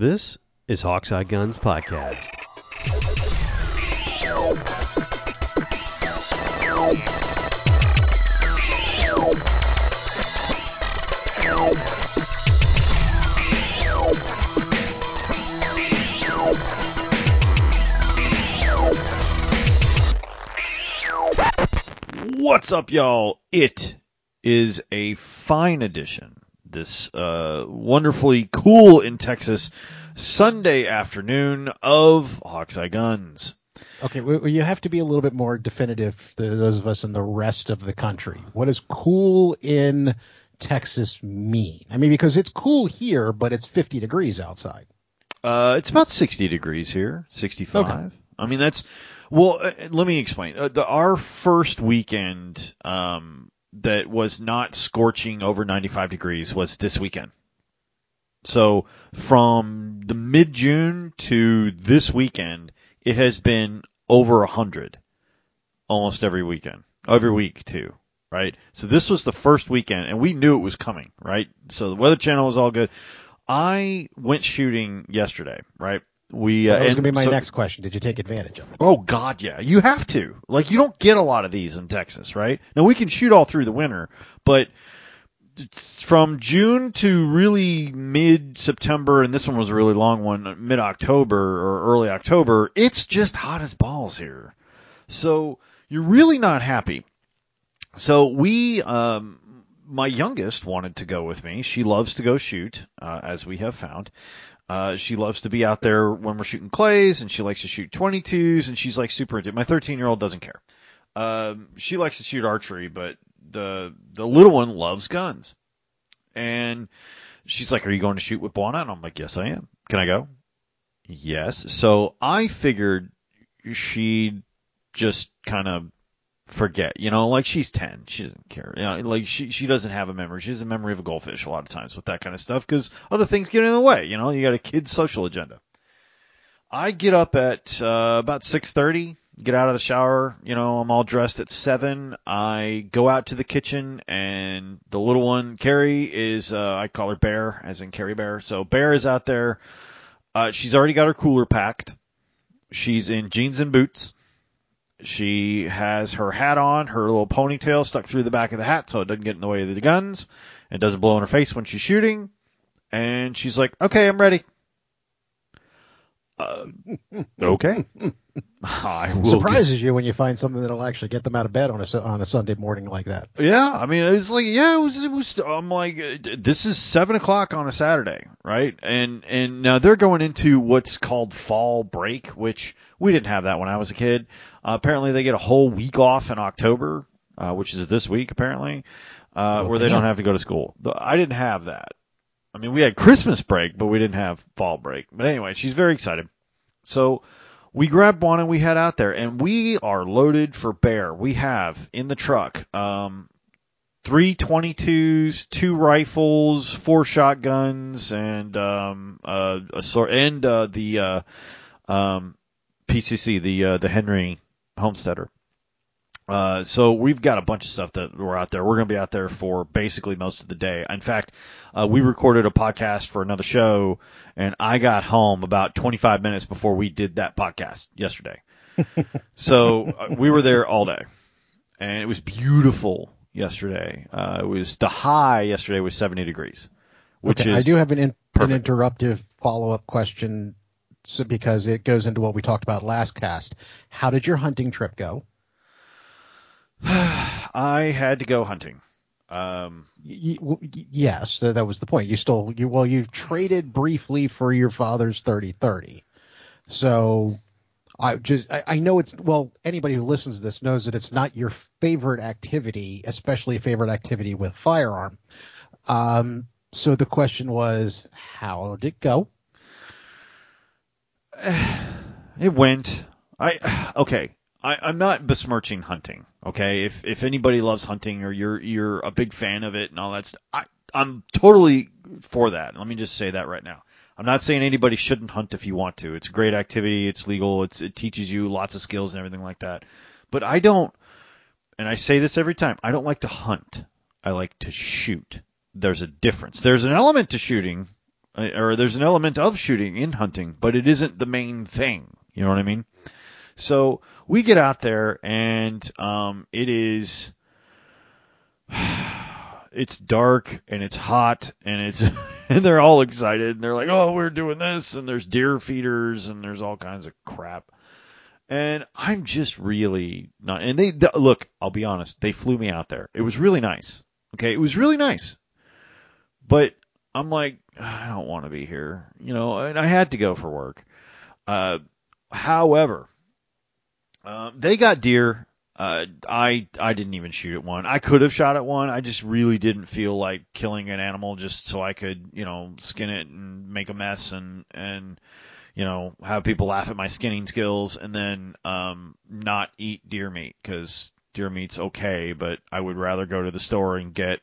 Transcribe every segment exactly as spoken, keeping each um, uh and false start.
This is Hawkseye Guns Podcast. What's up, y'all? It is a fine edition. This uh, wonderfully cool in Texas Sunday afternoon of Hawkseye Guns. Okay, well, you have to be a little bit more definitive to those of us in the rest of the country. What does cool in Texas mean? I mean, because it's cool here, but it's fifty degrees outside. Uh, it's about sixty degrees here, sixty-five. Okay. I mean, that's – well, uh, let me explain. Uh, the, our first weekend um, – that was not scorching over ninety-five degrees was this weekend. So from the mid-June to this weekend, it has been over one hundred almost every weekend, every week too, right? So this was the first weekend, and we knew it was coming, right? So the Weather Channel was all good. I went shooting yesterday, right? We, uh, that was going to be my so, next question. Did you take advantage of it? Oh, God, yeah. You have to. Like, you don't get a lot of these in Texas, right? Now, we can shoot all through the winter, but it's from June to really mid-September, and this one was a really long one, mid-October or early October, it's just hot as balls here. So you're really not happy. So we um, – my youngest wanted to go with me. She loves to go shoot, uh, as we have found. Uh, she loves to be out there when we're shooting clays, and she likes to shoot twenty-twos, and she's like super into it. My thirteen-year-old doesn't care. Um, she likes to shoot archery, but the the little one loves guns. And she's like, "Are you going to shoot with Buona?" And I'm like, "Yes, I am. Can I go?" Yes. So I figured she'd just kind of forget, you know, like she's ten, she doesn't care, you know, like she she doesn't have a memory. She has a memory of a goldfish a lot of times with that kind of stuff because other things get in the way, you know. You got a kid's social agenda. I get up at uh, about six thirty, get out of the shower, you know, I'm all dressed at seven. I go out to the kitchen, and the little one, Carrie, is uh, I call her Bear, as in Carrie Bear. So Bear is out there. Uh, she's already got her cooler packed. She's in jeans and boots. She has her hat on, her little ponytail stuck through the back of the hat so it doesn't get in the way of the guns and doesn't blow in her face when she's shooting. And she's like, "Okay, I'm ready." Uh, okay. I will Surprises get... you when you find something that'll actually get them out of bed on a, on a Sunday morning like that. Yeah. I mean, it's like, yeah, it was, it was, I'm like, this is seven o'clock on a Saturday. Right. And, and now they're going into what's called fall break, which we didn't have that when I was a kid. Uh, apparently they get a whole week off in October, uh, which is this week, apparently, uh, oh, where damn. They don't have to go to school. I didn't have that. I mean, we had Christmas break, but we didn't have fall break. But anyway, she's very excited. So we grabbed one and we head out there, and we are loaded for Bear. We have in the truck um, three twenty-twos, two rifles, four shotguns, and um, uh, a sort and uh, the uh, um, P C C, the uh, the Henry Homesteader. Uh, so we've got a bunch of stuff that we're out there. We're going to be out there for basically most of the day. In fact, uh, we recorded a podcast for another show, and I got home about twenty-five minutes before we did that podcast yesterday. So uh, we were there all day, and it was beautiful yesterday. Uh, it was the high yesterday was seventy degrees, which okay, is I do have an, in, an interruptive follow-up question, so, because it goes into what we talked about last cast. How did your hunting trip go? I had to go hunting. Um, yes, that was the point. You still, you, well, you traded briefly for your father's thirty thirty. So I just, I, I know it's, well, anybody who listens to this knows that it's not your favorite activity, especially a favorite activity with firearm. Um, so the question was, how did it go? It went, I, okay. I, I'm not besmirching hunting, okay? If if anybody loves hunting or you're you're a big fan of it and all that stuff, I, I'm totally for that. Let me just say that right now. I'm not saying anybody shouldn't hunt if you want to. It's a great activity. It's legal. It's it teaches you lots of skills and everything like that. But I don't, and I say this every time, I don't like to hunt. I like to shoot. There's a difference. There's an element to shooting or there's an element of shooting in hunting, but it isn't the main thing. You know what I mean? So we get out there, and um, it is, it's dark, and it's hot, and it's, and they're all excited, and they're like, oh, we're doing this, and there's deer feeders, and there's all kinds of crap. And I'm just really not, and they, th- look, I'll be honest, they flew me out there. It was really nice. Okay, it was really nice. But I'm like, I don't want to be here, you know, and I had to go for work. Uh, however, uh, they got deer. Uh, I I didn't even shoot at one. I could have shot at one. I just really didn't feel like killing an animal just so I could, you know, skin it and make a mess and, and you know, have people laugh at my skinning skills and then um, not eat deer meat because deer meat's okay, but I would rather go to the store and get,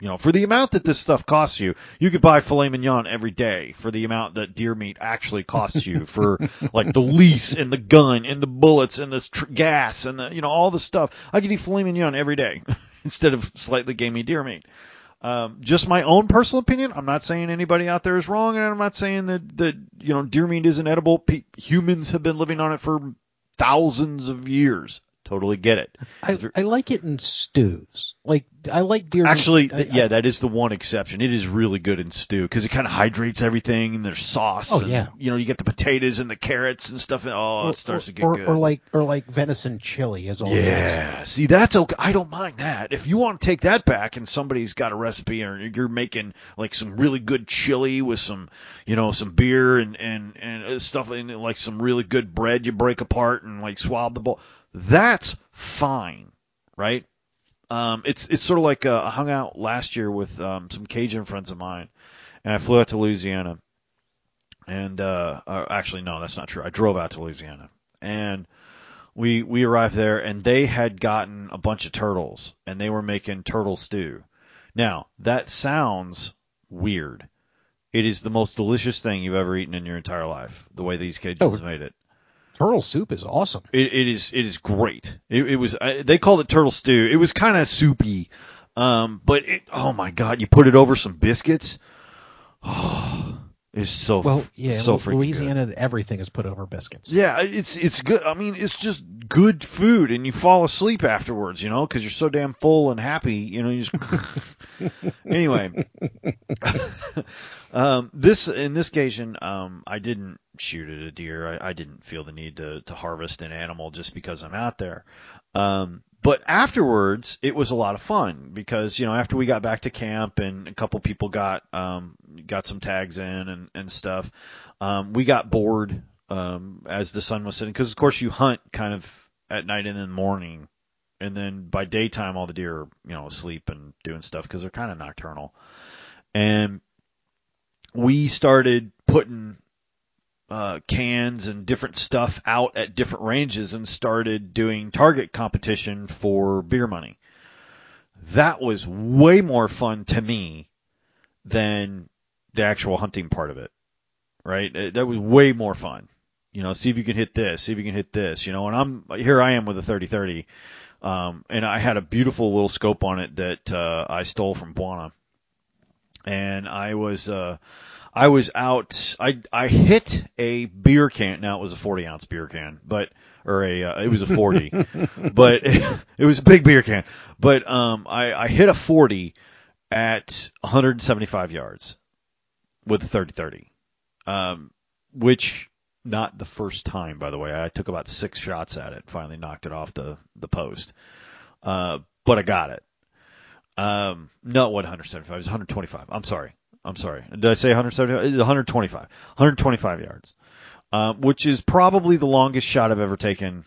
you know, for the amount that this stuff costs you, you could buy filet mignon every day for the amount that deer meat actually costs you for, like, the lease and the gun and the bullets and the tr- gas and, the you know, all the stuff. I could eat filet mignon every day instead of slightly gamey deer meat. Um, just my own personal opinion. I'm not saying anybody out there is wrong, and I'm not saying that, that you know, deer meat isn't edible. Pe- humans have been living on it for thousands of years. Totally get it. I, I like it in stews. Like I like deer. Actually, meat. yeah, I, that is the one exception. It is really good in stew because it kind of hydrates everything, and there's sauce. Oh and, yeah. You know, you get the potatoes and the carrots and stuff, and oh, or, it starts or, to get or, good. Or like, or like venison chili is always. Yeah. Excellent. See, that's okay. I don't mind that. If you want to take that back, and somebody's got a recipe, or you're making like some really good chili with some, you know, some beer and and and stuff, and like some really good bread you break apart and like swab the bowl. That's fine, right? Um, it's it's sort of like uh, I hung out last year with um, some Cajun friends of mine, and I flew out to Louisiana. And uh, uh, actually, no, that's not true. I drove out to Louisiana, and we we arrived there, and they had gotten a bunch of turtles, and they were making turtle stew. Now, that sounds weird. It is the most delicious thing you've ever eaten in your entire life, the way these Cajuns oh. made it. Turtle soup is awesome. It, it is. It is great. It, it was. Uh, they called it turtle stew. It was kind of soupy, um, but it, oh my god, you put it over some biscuits. Oh, it's so well. Yeah, so well, freaking Louisiana, good. Everything is put over biscuits. Yeah, it's it's good. I mean, it's just good food, and you fall asleep afterwards, you know, because you're so damn full and happy. You know, you just anyway. um, this in this occasion, um, I didn't. shoot at a deer. I, I didn't feel the need to, to harvest an animal just because I'm out there. Um, but afterwards, it was a lot of fun because, you know, after we got back to camp and a couple people got um, got some tags in and, and stuff, um, we got bored um, as the sun was setting because, of course, you hunt kind of at night and in the morning. And then by daytime, all the deer are, you know, asleep and doing stuff because they're kind of nocturnal. And we started putting Uh, cans and different stuff out at different ranges and started doing target competition for beer money. That was way more fun to me than the actual hunting part of it, right? That was way more fun. You know, see if you can hit this, see if you can hit this, you know, and I'm here I am with a thirty thirty, um, and I had a beautiful little scope on it that uh, I stole from Buona, and I was uh I was out. I I hit a beer can. Now it was a forty ounce beer can, but or a uh, it was a forty, but it, it was a big beer can. But um, I I hit a forty at one seventy-five yards with a thirty thirty, um, which not the first time, by the way. I took about six shots at it. Finally knocked it off the the post, uh, but I got it. Um, no, it wasn't one seventy-five. It was one twenty-five. I'm sorry. I'm sorry. Did I say one seventy-five? one twenty-five. one twenty-five yards, uh, which is probably the longest shot I've ever taken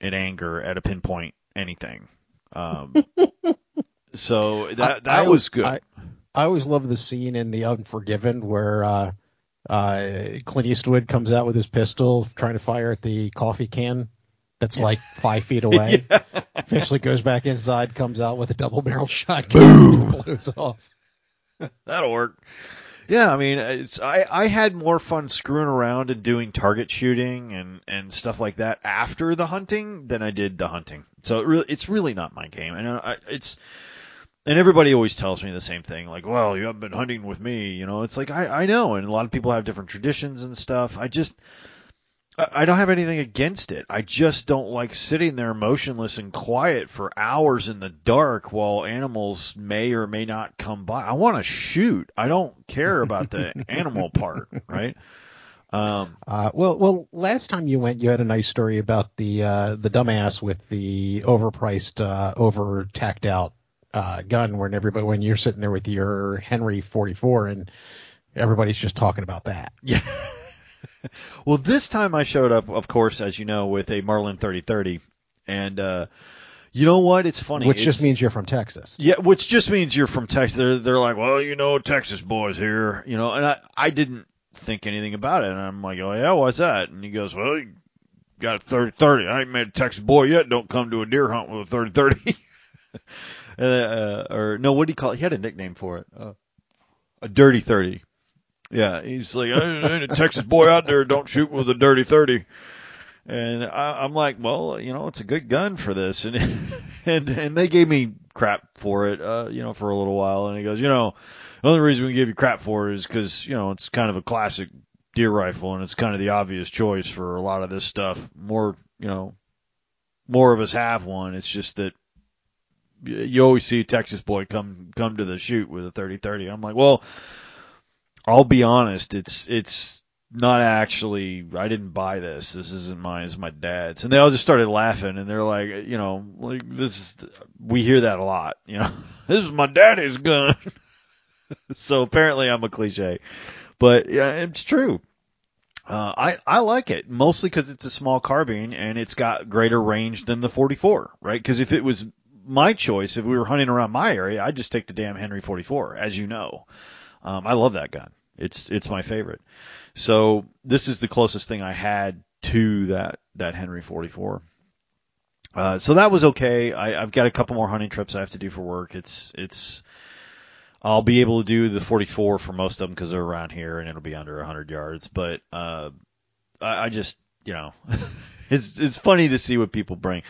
in anger at a pinpoint anything. Um, so that that I, I, was good. I, I always love the scene in The Unforgiven where uh, uh, Clint Eastwood comes out with his pistol trying to fire at the coffee can that's like five feet away. Yeah. Eventually goes back inside, comes out with a double-barrel shotgun. Boom! Blows off. That'll work. Yeah, I mean, it's, I, I had more fun screwing around and doing target shooting and, and stuff like that after the hunting than I did the hunting. So it really, it's really not my game. And I, it's And everybody always tells me the same thing, like, well, you haven't been hunting with me, you know. It's like, I, I know, and a lot of people have different traditions and stuff. I just, I, I don't have anything against it. I just don't like sitting there motionless and quiet for hours in the dark while animals may or may not come by. I want to shoot. I don't care about the animal part, right? Um, uh, well, well, last time you went, you had a nice story about the uh, the dumbass with the overpriced, uh, over tacked out uh, gun. When everybody, when you're sitting there with your Henry forty-four, and everybody's just talking about that. Yeah. Well, this time I showed up, of course, as you know, with a Marlin thirty thirty, and uh, you know what? It's funny. Which it's, just means you're from Texas. Yeah, which just means you're from Texas. They're they're like, well, you know, Texas boys here, you know, and I, I didn't think anything about it, and I'm like, oh yeah, why's that? And he goes, well, you got a thirty thirty. I ain't met a Texas boy yet. Don't come to a deer hunt with a thirty thirty. uh, uh, or no, what do you call it? He had a nickname for it, uh, a dirty thirty. Yeah, he's like, I ain't a Texas boy out there. Don't shoot with a dirty thirty. And I, I'm like, well, you know, it's a good gun for this, and and and they gave me crap for it, uh, you know, for a little while. And he goes, you know, the only reason we give you crap for it is because, you know, it's kind of a classic deer rifle, and it's kind of the obvious choice for a lot of this stuff. More, you know, more of us have one. It's just that you always see a Texas boy come come to the shoot with a thirty thirty. I'm like, well, I'll be honest, it's it's. Not actually, I didn't buy this. This isn't mine. It's my dad's. And they all just started laughing, and they're like, you know, like this is, we hear that a lot. You know, this is my daddy's gun. So apparently I'm a cliche, but yeah, it's true. Uh, I, I like it mostly because it's a small carbine and it's got greater range than the forty-four, right? Because if it was my choice, if we were hunting around my area, I'd just take the damn Henry forty-four, as you know. Um, I love that gun. It's, it's my favorite. So this is the closest thing I had to that, that Henry forty-four. Uh, so that was okay. I, I've got a couple more hunting trips I have to do for work. It's, it's, I'll be able to do the forty-four for most of them because they're around here and it'll be under a hundred yards. But, uh, I, I just, you know, it's, it's funny to see what people bring.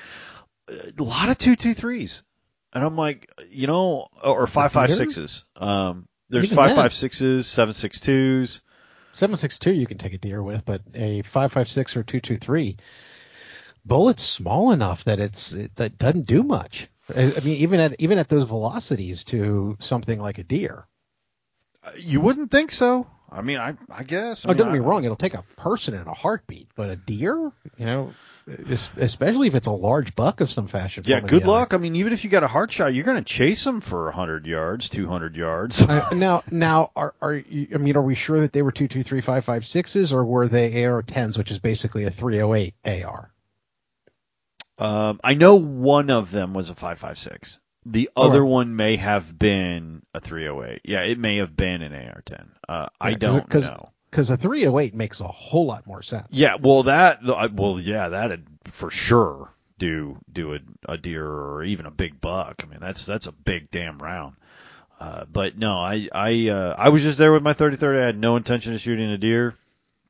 A lot of two, two threes. And I'm like, you know, or five, five sixes. Um, there's even five, that. Five sixes, seven, six twos. seven six two you can take a deer with, but a five five six or two two three bullet's small enough that it's it that doesn't do much. I, I mean, even at even at those velocities to something like a deer, you wouldn't think so. I mean, I I guess. I oh, mean, don't get me wrong; it'll take a person in a heartbeat, but a deer, you know, especially if it's a large buck of some fashion. Yeah, good luck. I mean, even if you got a hard shot, you're going to chase them for one hundred yards, two hundred yards. uh, now, now, are are you, I mean, are we sure that they were two two three five five sixes, or were they A R tens, which is basically a three oh eight A R? Um, I know one of them was a five five six. The other right. one may have been a three oh eight. Yeah, it may have been an A R ten. Uh, right. I don't Cause, know. Because a three oh eight makes a whole lot more sense. Yeah, well, that well, yeah, that'd for sure do do a, a deer or even a big buck. I mean, that's that's a big damn round. Uh, but no, I I uh, I was just there with my thirty thirty. I had no intention of shooting a deer.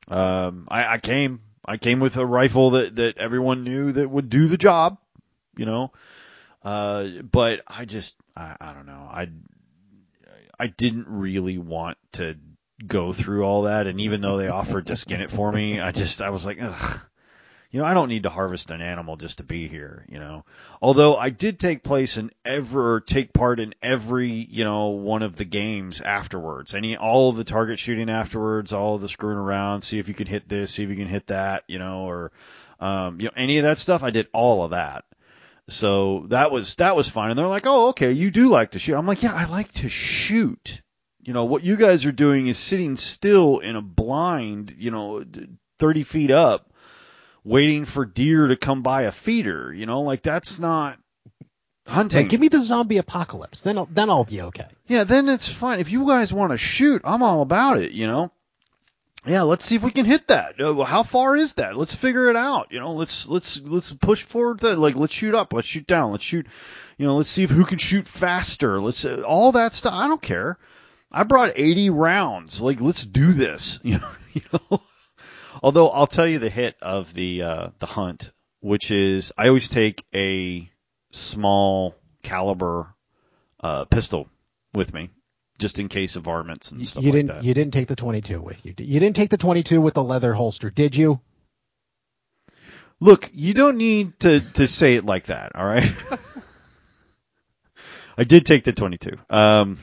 Um, I, I came I came with a rifle that that everyone knew that would do the job. You know. Uh, but I just, I, I don't know. I, I didn't really want to go through all that. And even though they offered to skin it for me, I just, I was like, ugh. You know, I don't need to harvest an animal just to be here, you know, although I did take place in ever take part in every, you know, one of the games afterwards, any, all of the target shooting afterwards, all of the screwing around, see if you can hit this, see if you can hit that, you know, or, um, you know, any of that stuff. I did all of that. So that was that was fine. And they're like, oh, okay, you do like to shoot. I'm like, yeah, I like to shoot. You know, what you guys are doing is sitting still in a blind, you know, thirty feet up, waiting for deer to come by a feeder. You know, like that's not hunting. Like, give me the zombie apocalypse. Then I'll, then I'll be okay. Yeah, then it's fine. If you guys want to shoot, I'm all about it, you know. Yeah, let's see if we can hit that. Uh, how far is that? Let's figure it out. You know, let's let's let's push forward. That like let's shoot up, let's shoot down, let's shoot. You know, let's see if who can shoot faster. Let's uh, all that stuff. I don't care. I brought eighty rounds. Like let's do this. You know. You know? Although I'll tell you the hit of the uh, the hunt, which is I always take a small caliber uh, pistol with me, just in case of varmints and stuff you didn't, like that. You didn't take the twenty-two with you. You didn't take the twenty-two with the leather holster, did you? Look, you don't need to, to say it like that, all right? I did take the twenty-two. Um,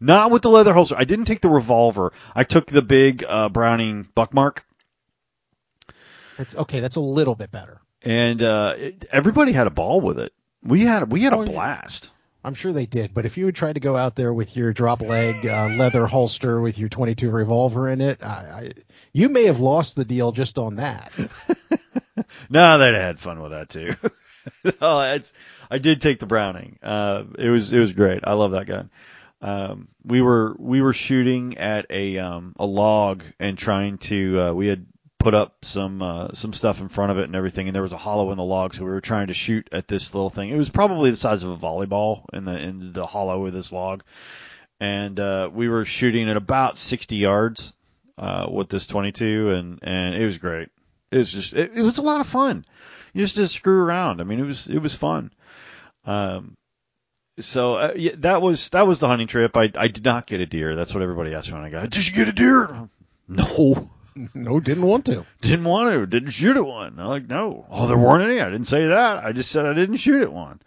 not with the leather holster. I didn't take the revolver. I took the big uh, Browning Buckmark. That's okay. That's a little bit better. And uh, it, everybody had a ball with it. We had we had oh, a blast. I'm sure they did. But if you had tried to go out there with your drop leg uh, leather holster with your twenty-two revolver in it, I, I, you may have lost the deal just on that. No, they'd have had fun with that too. No, it's, I did take the Browning. Uh, it was it was great. I love that gun. Um, we were we were shooting at a um, a log and trying to uh, we had put up some uh, some stuff in front of it and everything, and there was a hollow in the log, so we were trying to shoot at this little thing. It was probably the size of a volleyball in the in the hollow of this log, and uh, we were shooting at about sixty yards uh, with this twenty-two, and, and it was great. It was just it, it was a lot of fun. Just to screw around. I mean, it was it was fun. Um, so uh, yeah, that was that was the hunting trip. I I did not get a deer. That's what everybody asked me when I got. Did you get a deer? No, no, didn't want to. Didn't want to. Didn't shoot at one. I'm like, no. Oh, there weren't any. I didn't say that. I just said I didn't shoot at one.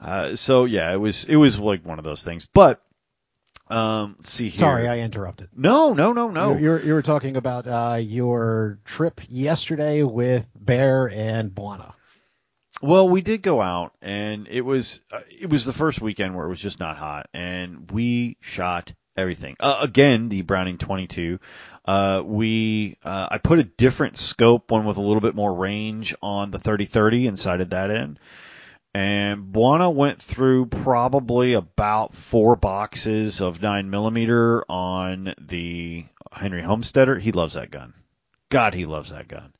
Uh, so yeah, it was it was like one of those things. But um, let's see here. Sorry, I interrupted. No, no, no, no. You you were talking about uh, your trip yesterday with Bear and Buona. Well, we did go out, and it was uh, it was the first weekend where it was just not hot, and we shot everything. Uh, again, the Browning twenty-two. Uh, we uh, I put a different scope, one with a little bit more range, on the thirty thirty and sighted that in. And Buona went through probably about four boxes of nine millimeter on the Henry Homesteader. He loves that gun. God, he loves that gun.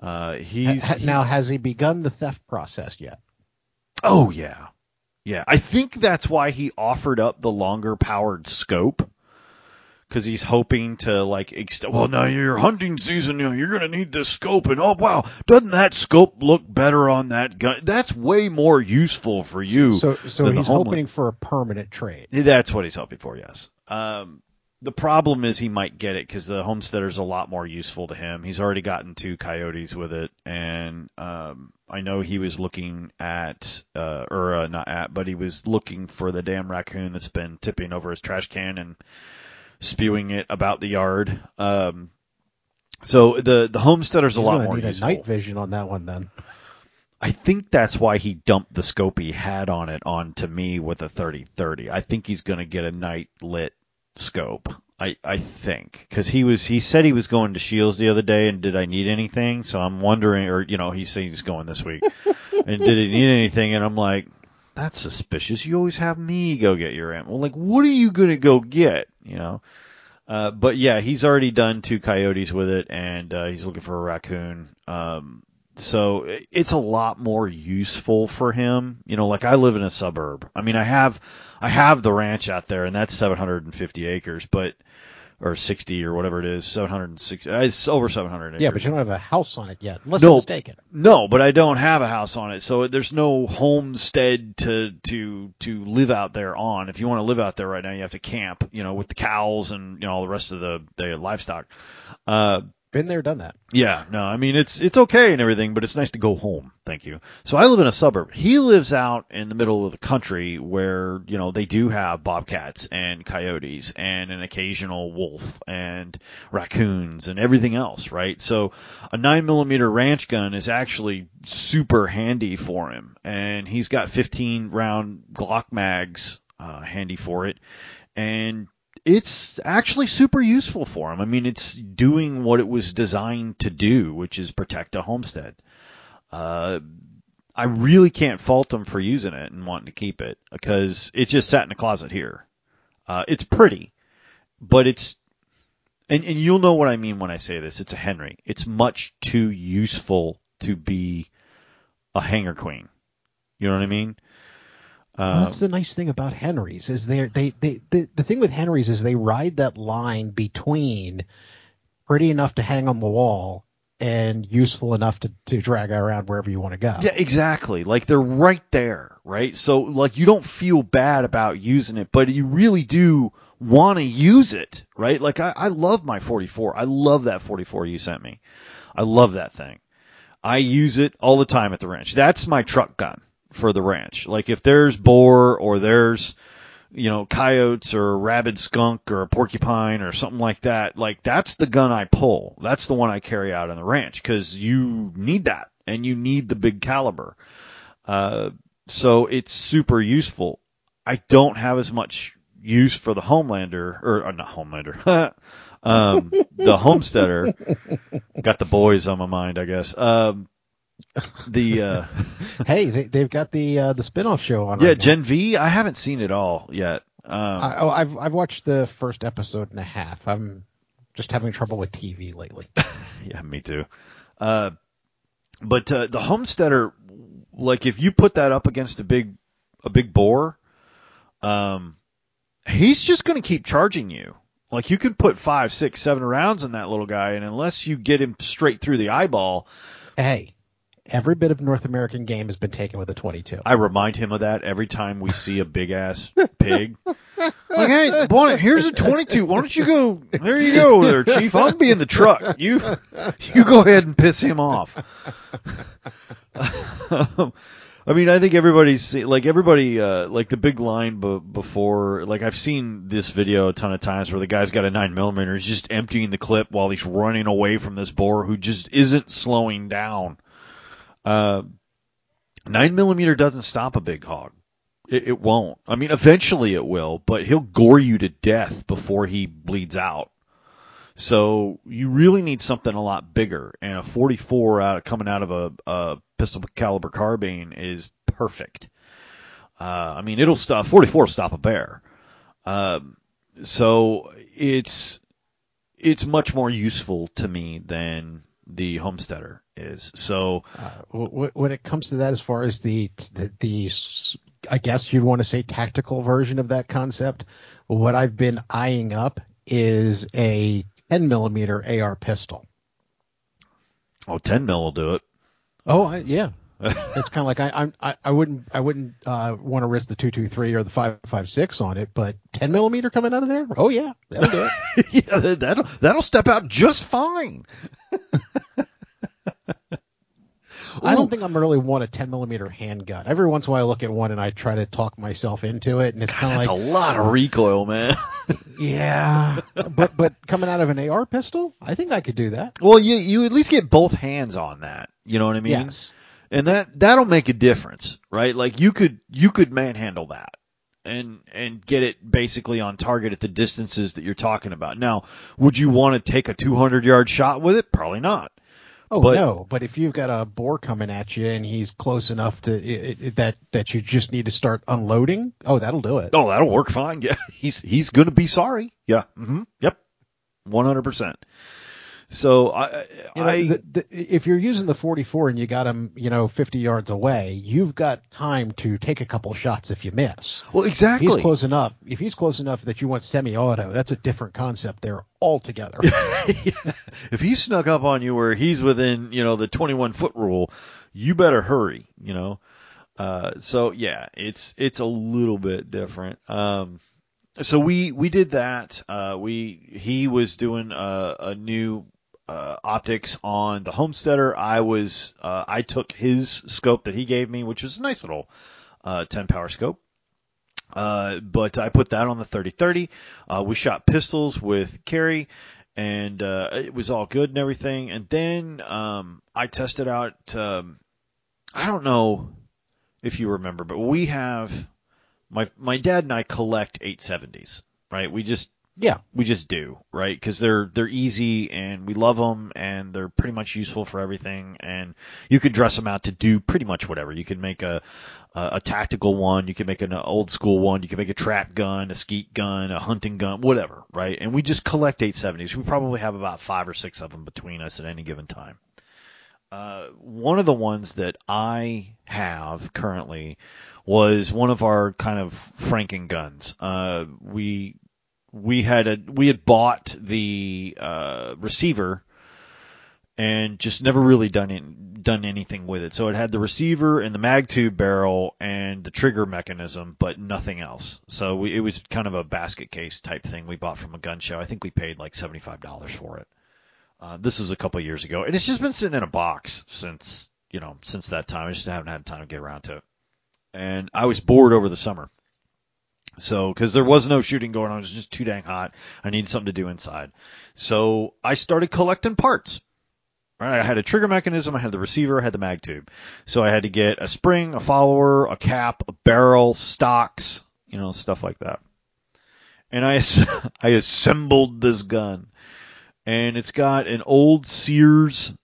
Uh, he's now he, has he begun the theft process yet? Oh yeah, yeah. I think that's why he offered up the longer powered scope, because he's hoping to like. Ex- well, now your hunting season, you know, you're going to need this scope, and oh wow, doesn't that scope look better on that gun? That's way more useful for you. So, so he's hoping for a permanent trade. That's what he's hoping for. Yes. Um, The problem is he might get it because the Homesteader's a lot more useful to him. He's already gotten two coyotes with it, and um, I know he was looking at, uh, or uh, not at, but he was looking for the damn raccoon that's been tipping over his trash can and spewing it about the yard. Um, so the the Homesteader's a lot more useful. He's gonna need a night vision on that one then. I think that's why he dumped the scope he had on it onto me with a thirty thirty. I think he's going to get a night lit scope, I I think, because he was he said he was going to Shields the other day and did I need anything? So I'm wondering, or you know, he said he's going this week and did he need anything? And I'm like, that's suspicious. You always have me go get your ammo. Like, what are you gonna go get? You know, uh, but yeah, he's already done two coyotes with it, and uh, he's looking for a raccoon. Um, so it's a lot more useful for him. You know, like I live in a suburb. I mean, I have. I have the ranch out there, and that's seven hundred fifty acres, but or sixty or whatever it is, seven hundred sixty. It's over seven hundred acres. Yeah, but you don't have a house on it yet, unless no, I'm mistaken. No, but I don't have a house on it, so there's no homestead to to to live out there on. If you want to live out there right now, you have to camp, you know, with the cows and you know all the rest of the, the livestock. Uh, Been there, done that. Yeah, no, I mean it's it's okay and everything, but it's nice to go home. Thank you. So I live in a suburb. He lives out in the middle of the country where, you know, they do have bobcats and coyotes and an occasional wolf and raccoons and everything else, right? So a nine millimeter ranch gun is actually super handy for him, and he's got fifteen round Glock mags uh, handy for it, and it's actually super useful for him. I mean, it's doing what it was designed to do, which is protect a homestead. Uh, I really can't fault him for using it and wanting to keep it because it just sat in a closet here. Uh, it's pretty, but it's, and, and you'll know what I mean when I say this. It's a Henry. It's much too useful to be a hanger queen. You know what I mean? Well, that's the nice thing about Henrys is they they they the, the thing with Henrys is they ride that line between pretty enough to hang on the wall and useful enough to, to drag around wherever you want to go. Yeah, exactly. Like, they're right there, right? So, like, you don't feel bad about using it, but you really do want to use it, right? Like, I, I love my forty-four. I love that forty-four you sent me. I love that thing. I use it all the time at the ranch. That's my truck gun for the ranch. Like, if there's boar or there's, you know, coyotes or a rabid skunk or a porcupine or something like that, like, that's the gun I pull. That's the one I carry out on the ranch because you need that and you need the big caliber. Uh, so it's super useful. I don't have as much use for the Homelander or, or not Homelander. um, the Homesteader. Got the boys on my mind, I guess. Um, The uh, hey, they, they've got the uh, the spinoff show on. Yeah, right Gen now. V. I haven't seen it all yet. Um, I, oh, I've I've watched the first episode and a half. I'm just having trouble with T V lately. Yeah, me too. Uh, but uh, the Homesteader, like if you put that up against a big a big boar, um, he's just going to keep charging you. Like you could put five, six, seven rounds in that little guy, and unless you get him straight through the eyeball, hey. Every bit of North American game has been taken with a twenty-two. I remind him of that every time we see a big-ass pig. Like, hey, Buona, here's a twenty-two. Why don't you go? There you go there, Chief. I'll be in the truck. You you go ahead and piss him off. um, I mean, I think everybody's seen, like, everybody, uh, like, the big line b- before, like, I've seen this video a ton of times where the guy's got a nine millimeter. He's just emptying the clip while he's running away from this boar who just isn't slowing down. Uh, nine millimeter doesn't stop a big hog. It, it won't. I mean, eventually it will, but he'll gore you to death before he bleeds out. So you really need something a lot bigger, and a forty-four out of, coming out of a, a pistol caliber carbine is perfect. Uh, I mean, it'll stop forty-four stop a bear. Um, uh, so it's it's much more useful to me than the Homesteader is. So uh, w- when it comes to that, as far as the, the the I guess you'd want to say tactical version of that concept, what I've been eyeing up is a ten millimeter A R pistol. Oh, ten mil will do it. Oh, I, yeah. It's kind of like I I I wouldn't I wouldn't uh, want to risk the two twenty-three or the five five six on it, but ten millimeter coming out of there? Oh yeah, that'll do it. Yeah, that'll that'll step out just fine. I don't think I'm really want a ten millimeter handgun. Every once in a while I look at one and I try to talk myself into it, and it's kind of like that's a lot of recoil, man. Yeah, but but coming out of an A R pistol, I think I could do that. Well, you you at least get both hands on that. You know what I mean? Yes. And that that'll make a difference, right? Like you could you could manhandle that and and get it basically on target at the distances that you're talking about. Now, would you want to take a two hundred yard shot with it? Probably not. Oh, but, no, but if you've got a boar coming at you and he's close enough to it, it, that that you just need to start unloading, oh, that'll do it. Oh, that'll work fine. Yeah, he's he's going to be sorry. Yeah. Mm-hmm. Yep. one hundred percent. So I, you know, I the, the, if you're using the forty-four and you got him, you know, fifty yards away, you've got time to take a couple shots if you miss. Well, exactly. If he's close enough. If he's close enough that you want semi-auto, that's a different concept there altogether. Yeah. If he snuck up on you where he's within, you know, the twenty-one foot rule, you better hurry. You know, uh, so yeah, it's it's a little bit different. Um, so we we did that. Uh, we he was doing a, a new. Uh, optics on the Homesteader. I was uh, I took his scope that he gave me, which was a nice little uh, ten power scope. Uh, but I put that on the thirty thirty. Uh, we shot pistols with Carrie, and uh, it was all good and everything. And then um, I tested out. Um, I don't know if you remember, but we have my my dad and I collect eight seventies. Right? We just Yeah, we just do, right? Because they're they're easy and we love them and they're pretty much useful for everything. And you could dress them out to do pretty much whatever. You can make a a, a tactical one, you can make an old school one, you can make a trap gun, a skeet gun, a hunting gun, whatever, right? And we just collect eight seventies. We probably have about five or six of them between us at any given time. Uh, one of the ones that I have currently was one of our kind of Franken guns. Uh, we We had a we had bought the uh, receiver and just never really done in, done anything with it. So it had the receiver and the mag tube barrel and the trigger mechanism, but nothing else. So we, it was kind of a basket case type thing we bought from a gun show. I think we paid like seventy-five dollars for it. Uh, this was a couple of years ago, and it's just been sitting in a box since, you know, since that time. I just haven't had time to get around to it. And I was bored over the summer. So, because there was no shooting going on, it was just too dang hot. I needed something to do inside. So I started collecting parts. Right? I had a trigger mechanism, I had the receiver, I had the mag tube. So I had to get a spring, a follower, a cap, a barrel, stocks, you know, stuff like that. And I, I assembled this gun. And it's got an old Sears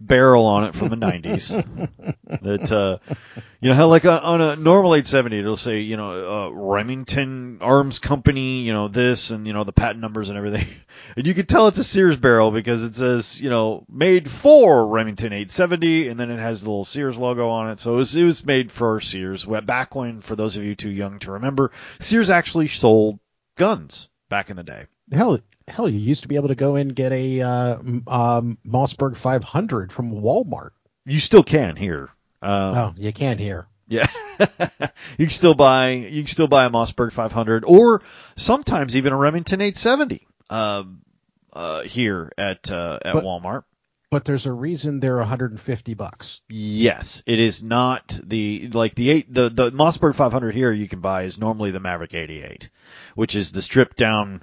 barrel on it from the nineties that, uh, you know, how like a, on a normal eight seventy, it'll say, you know, uh, Remington Arms Company, you know, this and, you know, the patent numbers and everything. And you can tell it's a Sears barrel because it says, you know, made for Remington eight seventy, and then it has the little Sears logo on it. So it was, it was made for Sears. Back when, for those of you too young to remember, Sears actually sold guns back in the day. Hell, hell, you used to be able to go in and get a uh, um, Mossberg five hundred from Walmart. You still can here. Um, oh, you can here. Yeah, you can still buy you can still buy a Mossberg five hundred, or sometimes even a Remington eight seventy uh, uh, here at uh, at but, Walmart. But there's a reason they're one hundred fifty bucks. Yes, it is not the like the eight the the Mossberg five hundred here you can buy is normally the Maverick eighty-eight, which is the stripped down,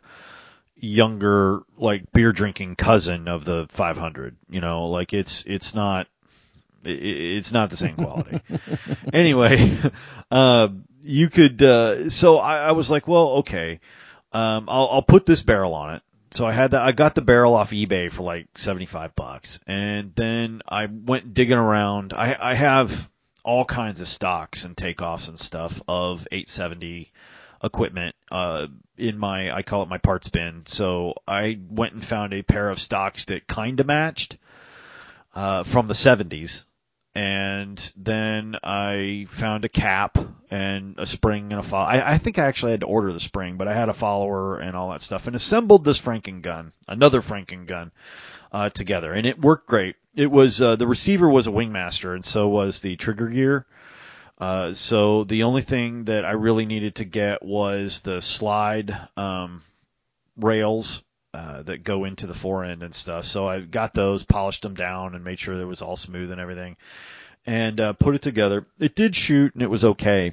younger, like beer drinking cousin of the five hundred, you know, like it's, it's not, it, it's not the same quality. Anyway, uh, you could, uh, so I, I was like, well, okay, um, I'll, I'll put this barrel on it. So I had that, I got the barrel off eBay for like seventy-five bucks. And then I went digging around. I, I have all kinds of stocks and takeoffs and stuff of eight seventy equipment uh in my I call it my parts bin. So I went and found a pair of stocks that kind of matched uh from the seventies, and then I found a cap and a spring and a follow. I, I think I actually had to order the spring, but I had a follower and all that stuff, and assembled this Franken gun, another Franken gun, uh together, and it worked great. It was uh, the receiver was a Wingmaster, and so was the trigger gear. Uh, so the only thing that I really needed to get was the slide um, rails uh, that go into the forend and stuff. So I got those, polished them down, and made sure that it was all smooth and everything, and uh, put it together. It did shoot, and it was okay,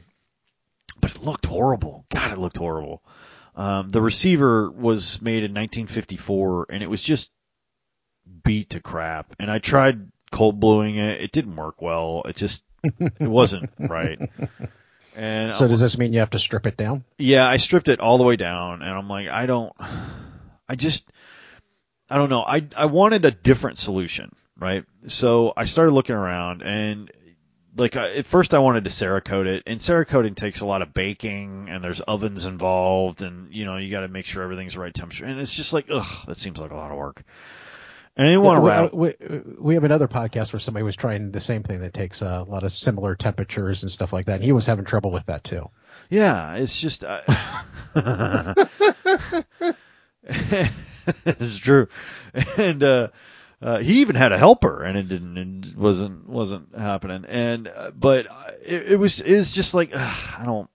but it looked horrible. God, it looked horrible. Um, the receiver was made in nineteen fifty-four, and it was just beat to crap. And I tried cold bluing it. It didn't work well. It just... It wasn't right. And so does this mean you have to strip it down? Yeah, I stripped it all the way down, and I'm like, I don't, I just, I don't know. I I wanted a different solution, right? So I started looking around, and like I, at first I wanted to Cerakote it, and Cerakoting takes a lot of baking, and there's ovens involved, and you know you got to make sure everything's the right temperature, and it's just like, ugh, that seems like a lot of work. And you want to we, we, we have another podcast where somebody was trying the same thing that takes a lot of similar temperatures and stuff like that. And he was having trouble with that, too. Yeah, it's just. Uh, it's true. And uh, uh, he even had a helper, and it didn't it wasn't wasn't happening. And uh, but it, it was it was just like, uh, I don't.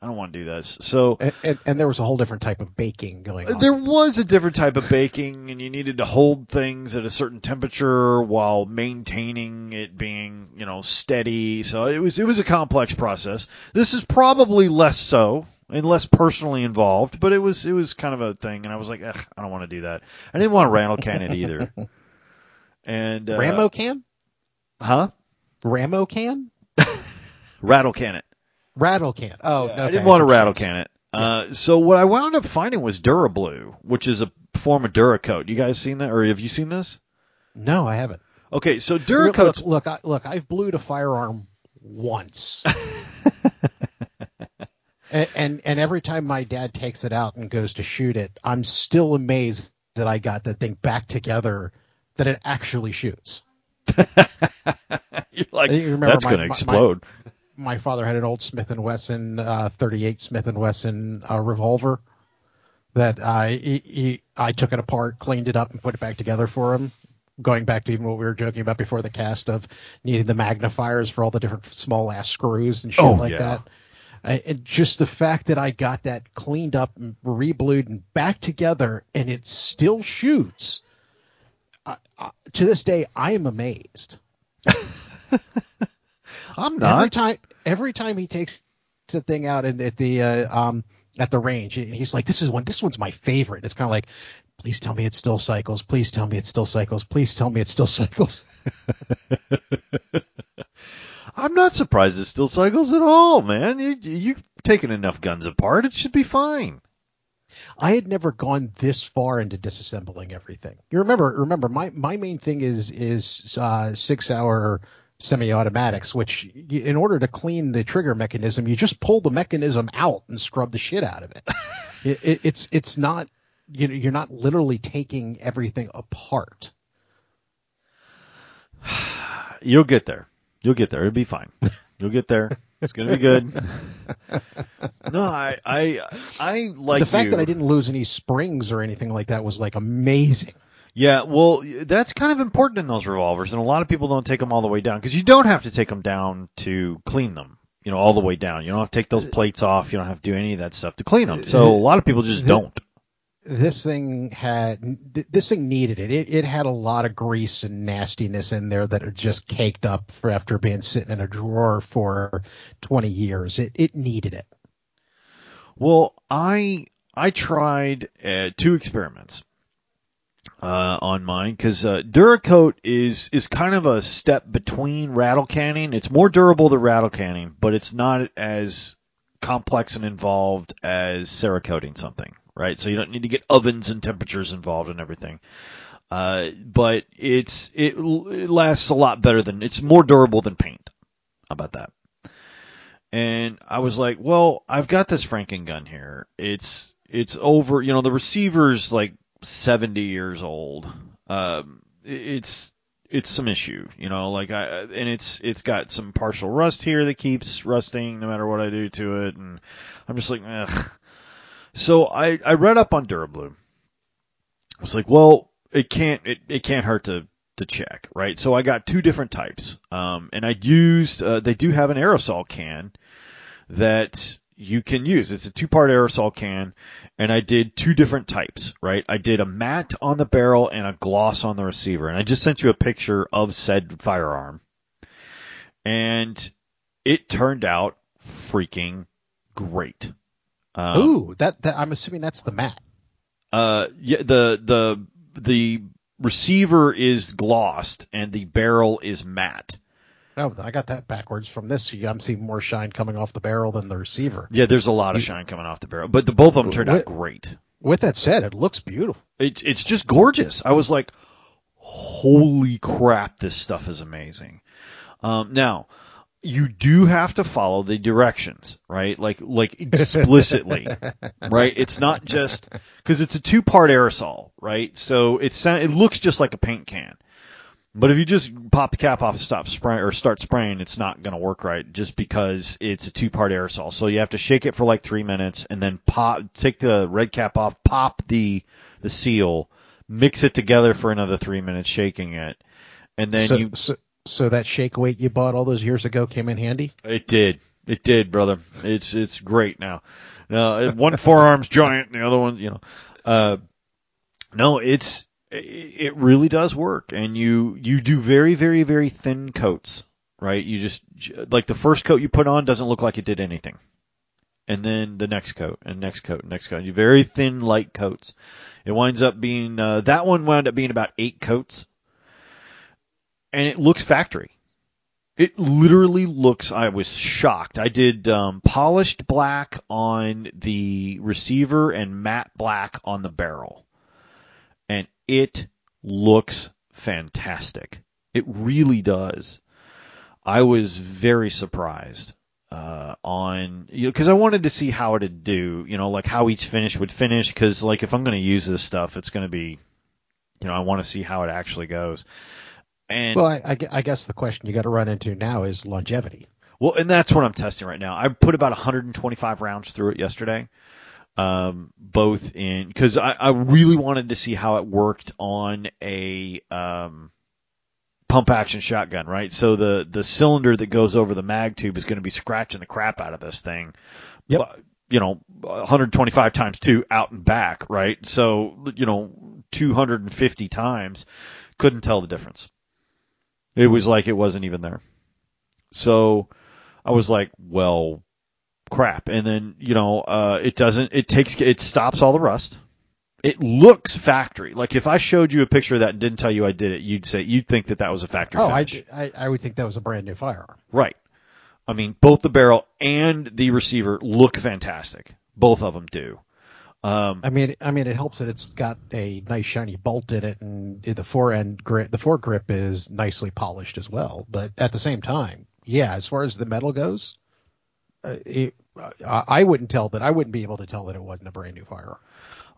I don't want to do this. So, and, and, and there was a whole different type of baking going on. There was a different type of baking, and you needed to hold things at a certain temperature while maintaining it being, you know, steady. So it was it was a complex process. This is probably less so and less personally involved, but it was it was kind of a thing. And I was like, I don't want to do that. I didn't want to Ramo can it either. And uh, Ramo can? Huh? Ramo can? Rattle can it. Rattle can. Oh, yeah, okay. I didn't want to rattle can it. Uh, yeah. So what I wound up finding was Dura-Blue, which is a form of Duracoat. You guys seen that, or have you seen this? No, I haven't. Okay, so Duracoat. Look, look, look, I, look, I've blued a firearm once, and, and and every time my dad takes it out and goes to shoot it, I'm still amazed that I got that thing back together, that it actually shoots. You're like, you that's going to explode. My, My father had an old Smith and Wesson uh, thirty-eight Smith and Wesson uh, revolver that I he, he, I took it apart, cleaned it up, and put it back together for him. going back to even what we were joking about before the cast of needing the magnifiers for all the different small ass screws and shit oh, like yeah. that. I, and just the fact that I got that cleaned up and reblued and back together and it still shoots. I, I, to this day, I am amazed. I'm not. Every time, every time he takes the thing out and at the uh, um at the range, and he's like, "This is one. This one's my favorite." It's kind of like, "Please tell me it still cycles. Please tell me it still cycles. Please tell me it still cycles." I'm not surprised it still cycles at all, man. You, you've taken enough guns apart. It should be fine. I had never gone this far into disassembling everything. You remember, remember, my, my main thing is is uh, Sig Sauer semi-automatics, which you, in order to clean the trigger mechanism, you just pull the mechanism out and scrub the shit out of it. it, it it's it's not, you know, you're not literally taking everything apart. You'll get there. You'll get there. It'll be fine. You'll get there. It's going to be good. No, I, I, I like the fact you. that I didn't lose any springs or anything like that was like amazing. Yeah, well, that's kind of important in those revolvers, and a lot of people don't take them all the way down because you don't have to take them down to clean them. You know, all the way down. You don't have to take those plates off. You don't have to do any of that stuff to clean them. So a lot of people just don't. This thing had this thing needed it. it. It had a lot of grease and nastiness in there that are just caked up for after being sitting in a drawer for twenty years. It it needed it. Well, I I tried uh, two experiments uh, on mine because uh, Duracoat is is kind of a step between rattle canning. It's more durable than rattle canning, but it's not as complex and involved as Cerakoting something. Right, so you don't need to get ovens and temperatures involved and everything, uh, but it's it, it lasts a lot better than it's more durable than paint. How about that? And I was like, well, I've got this Franken gun here. It's it's over. You know, the receiver's like seventy years old. Um, it's it's some issue. You know, like I and it's it's got some partial rust here that keeps rusting no matter what I do to it, and I'm just like, ugh. So I, I read up on Dura-Blue. I was like, well, it can't it, it can't hurt to, to check, right? So I got two different types, um, and I used uh, they do have an aerosol can that you can use. It's a two part aerosol can, and I did two different types, right? I did a matte on the barrel and a gloss on the receiver, and I just sent you a picture of said firearm, and it turned out freaking great. Um, Ooh, that, that I'm assuming that's the matte. Uh, yeah, the the the receiver is glossed and the barrel is matte. Oh, I got that backwards from this. I'm seeing more shine coming off the barrel than the receiver. Yeah, there's a lot of you, shine coming off the barrel, but the, both of them turned with, out great. With that said, it looks beautiful. It, it's just gorgeous. I was like, holy crap, this stuff is amazing. Um, now. You do have to follow the directions, right? Like, like explicitly, right? It's not just because it's a two-part aerosol, right? So it's it looks just like a paint can, but if you just pop the cap off and stop spraying or start spraying, it's not going to work right just because it's a two-part aerosol. So you have to shake it for like three minutes and then pop, take the red cap off, pop the the seal, mix it together for another three minutes, shaking it, and then so, you. So- So that shake weight you bought all those years ago came in handy? It did. It did, brother. It's it's great now. Now one forearm's giant, the other one's, you know. Uh, no, it's it really does work, and you you do very very very thin coats, right? You just like the first coat you put on doesn't look like it did anything, and then the next coat and next coat and next coat. You very thin light coats. It winds up being uh, that one wound up being about eight coats. And it looks factory. It literally looks, I was shocked. I did um, polished black on the receiver and matte black on the barrel. And it looks fantastic. It really does. I was very surprised uh, on, you know, because I wanted to see how it would do, you know, like how each finish would finish. Because, like, if I'm going to use this stuff, it's going to be, you know, I want to see how it actually goes. And, well, I, I guess the question you got to run into now is longevity. Well, and that's what I'm testing right now. I put about one hundred twenty-five rounds through it yesterday, um, both in because I, I really wanted to see how it worked on a um, pump action shotgun, right? So the, the cylinder that goes over the mag tube is going to be scratching the crap out of this thing. Yep. You know, one hundred twenty-five times two out and back, right? So, you know, two hundred fifty times. Couldn't tell the difference. It was like it wasn't even there. So I was like, well, crap. And then, you know, uh, it doesn't, it takes, it stops all the rust. It looks factory. Like if I showed you a picture of that and didn't tell you I did it, you'd say, you'd think that that was a factory oh, finish. I, I, I would think that was a brand new firearm. Right. I mean, both the barrel and the receiver look fantastic. Both of them do. Um, I mean, I mean, it helps that it's got a nice shiny bolt in it, and the fore end grip, the fore grip is nicely polished as well. But at the same time, yeah, as far as the metal goes, uh, it, uh, I wouldn't tell that. I wouldn't be able to tell that it wasn't a brand new firearm.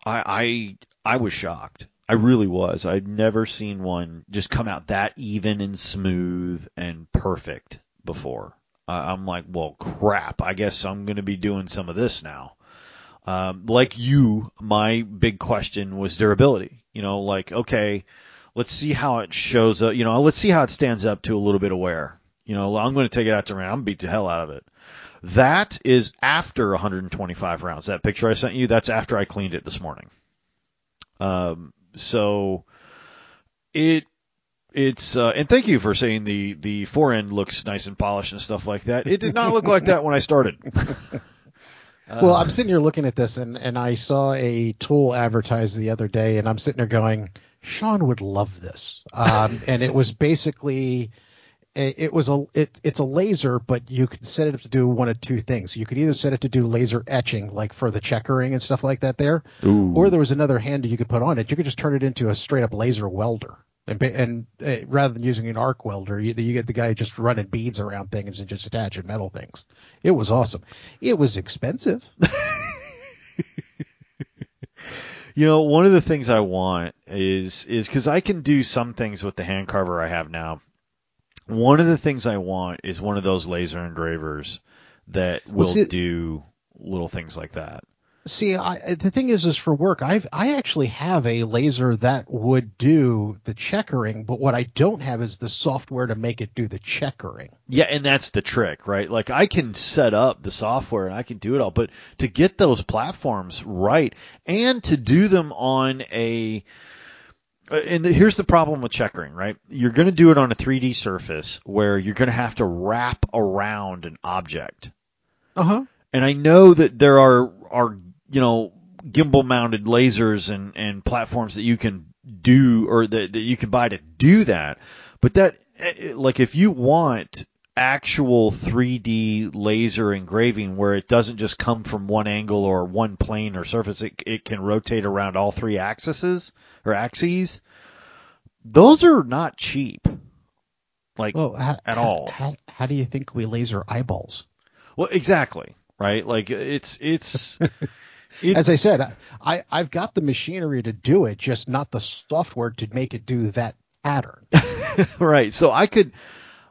I, I I was shocked. I really was. I'd never seen one just come out that even and smooth and perfect before. Uh, I'm like, well, crap. I guess I'm going to be doing some of this now. Um, like you, my big question was durability. You know, like, okay, let's see how it shows up. You know, let's see how it stands up to a little bit of wear. You know, I'm going to take it out to round. I'm going to beat the hell out of it. That is after one hundred twenty-five rounds. That picture I sent you, that's after I cleaned it this morning. Um, so it it's uh, and thank you for saying the the forend looks nice and polished and stuff like that. It did not look like that when I started. Well, I'm sitting here looking at this, and, and I saw a tool advertised the other day, and I'm sitting there going, Sean would love this. Um, and it was basically, it was a it, it's a laser, but you could set it up to do one of two things. You could either set it to do laser etching, like for the checkering and stuff like that there, Ooh. Or there was another handle you could put on it. You could just turn it into a straight-up laser welder. And, and uh, rather than using an arc welder, you, you get the guy just running beads around things and just attaching metal things. It was awesome. It was expensive. You know, one of the things I want is is because I can do some things with the hand carver I have now. One of the things I want is one of those laser engravers that will well, see, do little things like that. See, I, the thing is, is for work, I've I actually have a laser that would do the checkering, but what I don't have is the software to make it do the checkering. Yeah, and that's the trick, right? Like I can set up the software and I can do it all, but to get those platforms right and to do them on a and the, here's the problem with checkering, right? You're going to do it on a three D surface where you're going to have to wrap around an object. Uh-huh. And I know that there are are you know gimbal mounted lasers and, and platforms that you can do or that, that you can buy to do that. But that like if you want actual three D laser engraving where it doesn't just come from one angle or one plane or surface, it it can rotate around all three axes or axes. Those are not cheap, like well, how, at all. How, how, how do you think we laser eyeballs? Well, exactly. Right. Like it's it's it, as I said, I, I've got the machinery to do it, just not the software to make it do that pattern. Right. So I could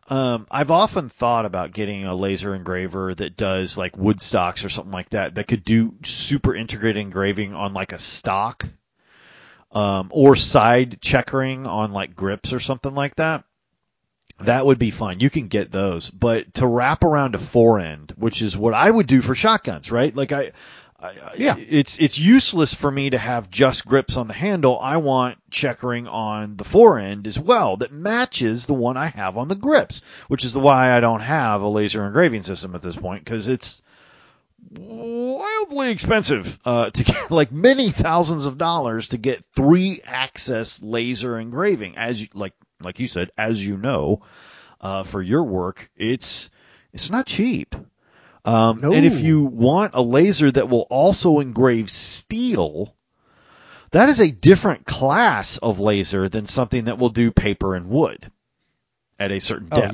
um, I've often thought about getting a laser engraver that does like wood stocks or something like that, that could do super integrated engraving on like a stock um, or side checkering on like grips or something like that. That would be fun. You can get those, but to wrap around a forend, which is what I would do for shotguns, right? Like I, I yeah, it's it's useless for me to have just grips on the handle. I want checkering on the forend as well that matches the one I have on the grips, which is why I don't have a laser engraving system at this point because it's wildly expensive uh, to get, like many thousands of dollars to get three axis laser engraving as you, like. Like you said, as you know, uh, for your work, it's it's not cheap. Um, no. And if you want a laser that will also engrave steel, that is a different class of laser than something that will do paper and wood at a certain depth. Oh,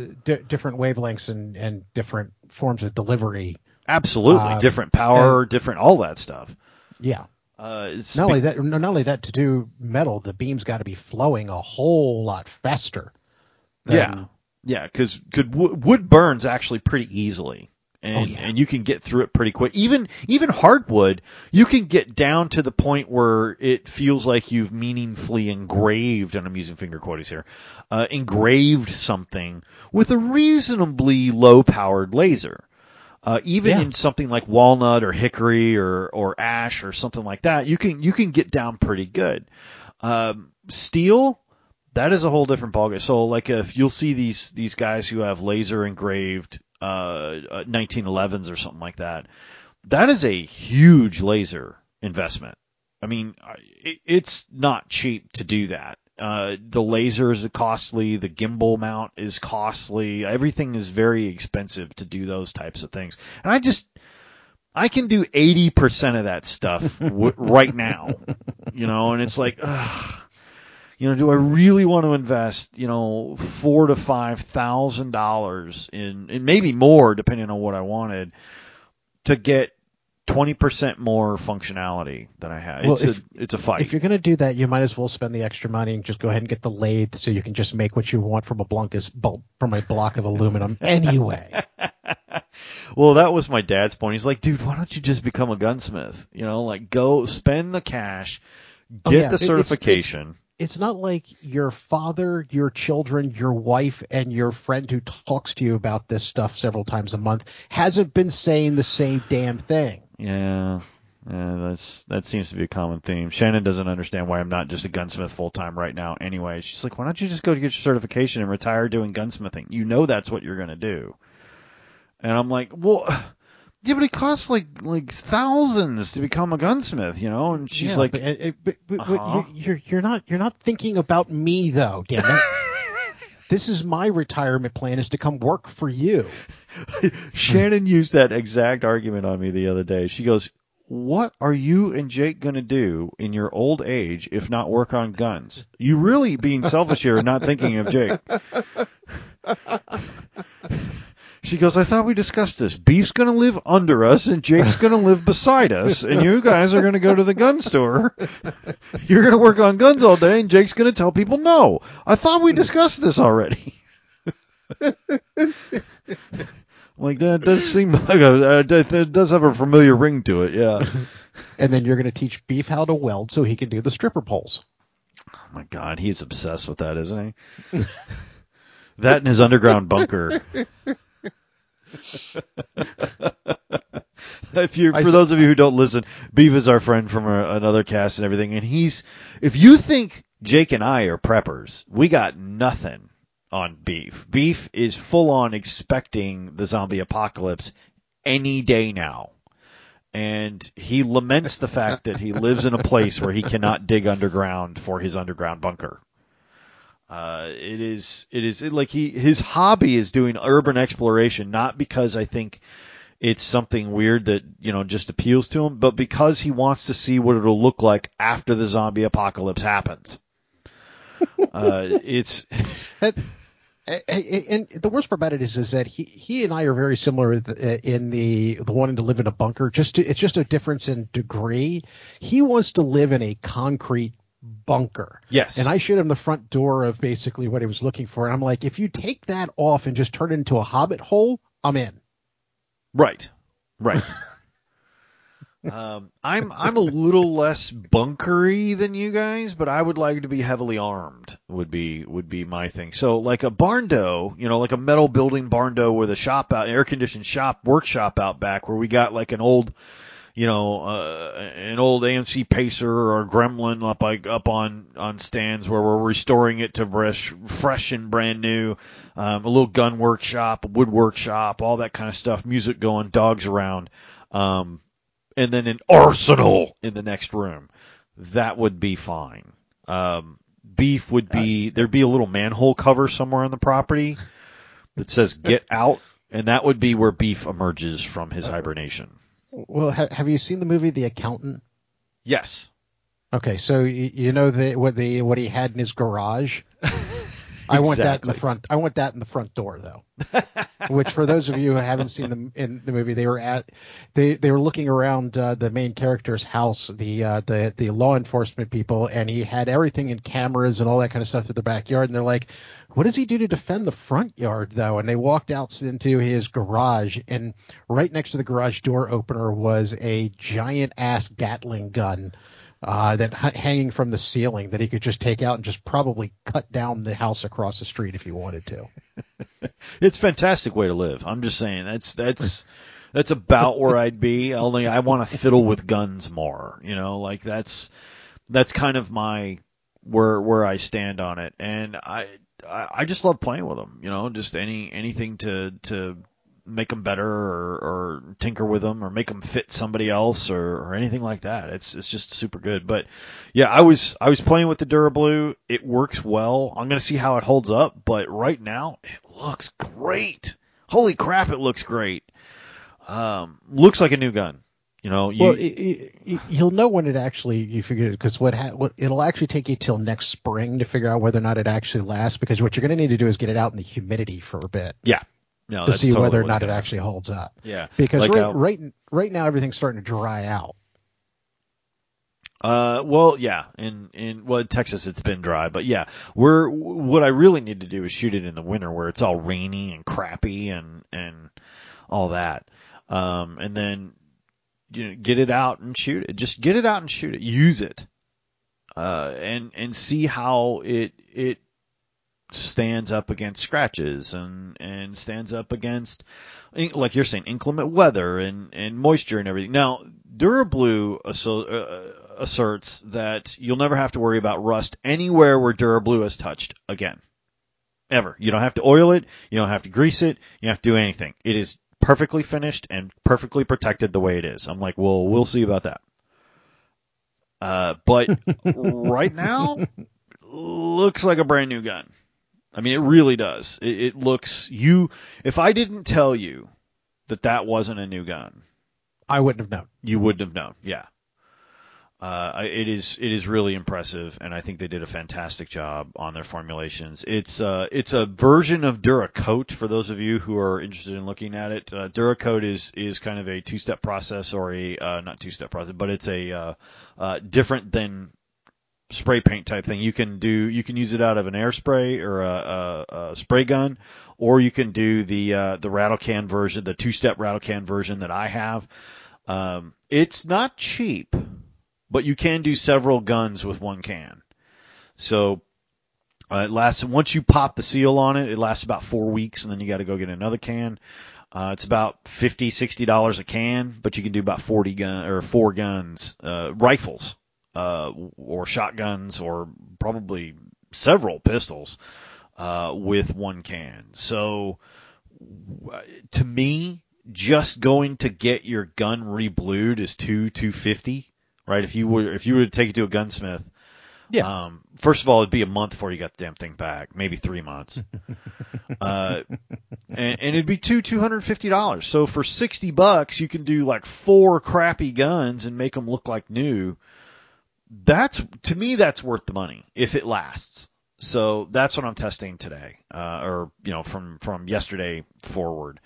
yeah. D- different wavelengths and, and different forms of delivery. Absolutely. Uh, different power, and, different all that stuff. Yeah. Uh, spe- not only that, not only that, to do metal, the beam's got to be flowing a whole lot faster. Than... Yeah, yeah, because wood burns actually pretty easily and, oh, yeah. and you can get through it pretty quick. Even even hardwood, you can get down to the point where it feels like you've meaningfully engraved, and I'm using finger quotes here, uh, engraved something with a reasonably low-powered laser. Uh, even yeah. in something like walnut or hickory or, or ash or something like that, you can you can get down pretty good. Um, steel, that is a whole different ballgame. So like if you'll see these these guys who have laser engraved uh, nineteen elevens or something like that, that is a huge laser investment. I mean, it, it's not cheap to do that. Uh, the laser is costly. The gimbal mount is costly. Everything is very expensive to do those types of things. And I just, I can do eighty percent of that stuff w- right now, you know, and it's like, ugh, you know, do I really want to invest, you know, four to five thousand dollars in, and maybe more depending on what I wanted to get twenty percent more functionality than I have. Well, it's, if, a, it's a fight. If you're going to do that, you might as well spend the extra money and just go ahead and get the lathe so you can just make what you want from a, Blunkus, from a block of aluminum anyway. Well, that was my dad's point. He's like, dude, why don't you just become a gunsmith? You know, like go spend the cash, get oh, yeah. the certification. It's, it's, it's not like your father, your children, your wife, and your friend who talks to you about this stuff several times a month hasn't been saying the same damn thing. Yeah, yeah, that's that seems to be a common theme. Shannon doesn't understand why I'm not just a gunsmith full-time right now anyway. She's like, why don't you just go get your certification and retire doing gunsmithing? You know that's what you're going to do. And I'm like, well, yeah, but it costs like like thousands to become a gunsmith, you know? And she's yeah, like, but, but, but, uh-huh. but you're, you're, not, you're not thinking about me, though, damn it. This is my retirement plan, is to come work for you. Shannon used that exact argument on me the other day. She goes, what are you and Jake going to do in your old age if not work on guns? You really being selfish here and not thinking of Jake. She goes, I thought we discussed this. Beef's going to live under us, and Jake's going to live beside us, and you guys are going to go to the gun store. You're going to work on guns all day, and Jake's going to tell people no. I thought we discussed this already. Like, that does seem like a, it does have a familiar ring to it, yeah. And then you're going to teach Beef how to weld so he can do the stripper poles. Oh, my God. He's obsessed with that, isn't he? That and his underground bunker. If you, for those of you who don't listen, Beef is our friend from a, another cast and everything, and he's, if you think Jake and I are preppers, we got nothing on Beef. Beef is full on expecting the zombie apocalypse any day now, and he laments the fact that he lives in a place where he cannot dig underground for his underground bunker. Uh, it is, it is it, like he, his hobby is doing urban exploration, not because I think it's something weird that, you know, just appeals to him, but because he wants to see what it'll look like after the zombie apocalypse happens. Uh, it's, and, and the worst part about it is, is that he, he and I are very similar in the, the wanting to live in a bunker. Just to, it's just a difference in degree. He wants to live in a concrete bunker. Yes. And I showed him the front door of basically what he was looking for. And I'm like, if you take that off and just turn it into a hobbit hole, I'm in. Right. Right. um, I'm, I'm a little less bunkery than you guys, but I would like to be heavily armed would be, would be my thing. So like a barn dough, you know, like a metal building barn dough with a shop out, air conditioned shop workshop out back where we got like an old, you know, uh, an old A M C Pacer or Gremlin up like, up on, on stands where we're restoring it to fresh, fresh and brand new, um, a little gun workshop, a wood workshop, all that kind of stuff, music going, dogs around, um, and then an arsenal in the next room. That would be fine. Um, Beef would be, there'd be a little manhole cover somewhere on the property that says get out, and that would be where Beef emerges from his hibernation. Well, ha- have you seen the movie The Accountant? Yes. Okay, so you, you know the, what the what he had in his garage? I want that in the front. I want that in the front door, though. Which, for those of you who haven't seen them in the movie, they were at, they they were looking around uh, the main character's house, the uh, the the law enforcement people, and he had everything in cameras and all that kind of stuff through the backyard. And they're like, "What does he do to defend the front yard, though?" And they walked out into his garage, and right next to the garage door opener was a giant ass Gatling gun. Uh, that hanging from the ceiling that he could just take out and just probably cut down the house across the street if he wanted to. It's a fantastic way to live. I'm just saying that's that's that's about where I'd be. Only I want to fiddle with guns more. You know, like that's that's kind of my where where I stand on it. And I I, I just love playing with them. You know, just any anything to to. make them better or, or tinker with them or make them fit somebody else or, or anything like that. It's it's just super good. But yeah, I was I was playing with the Dura-Blue. It works well. I'm going to see how it holds up, but right now it looks great. Holy crap, it looks great. Um, looks like a new gun. You know, you, well, it, it, you'll know when it actually you figure it because what, ha, what it'll actually take you till next spring to figure out whether or not it actually lasts, because what you're going to need to do is get it out in the humidity for a bit. Yeah. No, to see totally whether or not it actually holds up. Yeah. Because like right, how, right right now everything's starting to dry out. Uh well yeah, in in well Texas it's been dry, but yeah, we're what I really need to do is shoot it in the winter where it's all rainy and crappy and and all that. Um and then you know, get it out and shoot it. Just get it out and shoot it. Use it. Uh and and see how it it stands up against scratches and, and stands up against, like you're saying, inclement weather and, and moisture and everything. Now, Dura-Blue asserts that you'll never have to worry about rust anywhere where Dura-Blue has touched again. Ever. You don't have to oil it. You don't have to grease it. You don't have to do anything. It is perfectly finished and perfectly protected the way it is. I'm like, well, we'll see about that. Uh, but right now, looks like a brand new gun. I mean, it really does. It, it looks you. If I didn't tell you that that wasn't a new gun, I wouldn't have known. You wouldn't have known. Yeah, uh, it is. It is really impressive, and I think they did a fantastic job on their formulations. It's uh, it's a version of Duracoat for those of you who are interested in looking at it. Uh, Duracoat is is kind of a two step process, or a uh, not two step process, but it's a uh, uh, different than. Spray paint type thing. You can do, you can use it out of an air spray or a, a, a spray gun, or you can do the uh, the rattle can version, the two step rattle can version that I have. Um, it's not cheap, but you can do several guns with one can. So uh, it lasts. Once you pop the seal on it, it lasts about four weeks, and then you got to go get another can. Uh, it's about fifty dollars, sixty dollars a can, but you can do about forty gun or four guns, uh, rifles. Uh, or shotguns, or probably several pistols uh, with one can. So, to me, just going to get your gun reblued is two two fifty, right? If you were if you were to take it to a gunsmith, yeah. Um, first of all, it'd be a month before you got the damn thing back, maybe three months, uh, and, and it'd be two two hundred fifty dollars. So for sixty bucks, you can do like four crappy guns and make them look like new. That's to me, that's worth the money if it lasts. So that's what I'm testing today, uh, or you know, from from yesterday forward.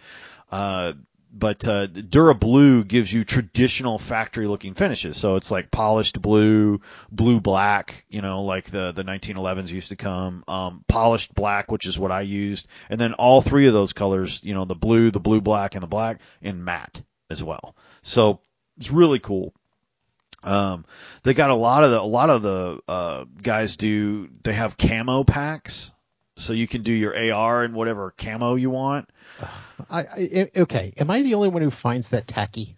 Uh, but uh, Dura-Blue gives you traditional factory-looking finishes, so it's like polished blue, blue black, you know, like the the nineteen elevens used to come, um, polished black, which is what I used, and then all three of those colors, you know, the blue, the blue black, and the black, and matte as well. So it's really cool. Um, they got a lot of the, a lot of the, uh, guys do, they have camo packs, so you can do your A R and whatever camo you want. I, I, okay. Am I the only one who finds that tacky?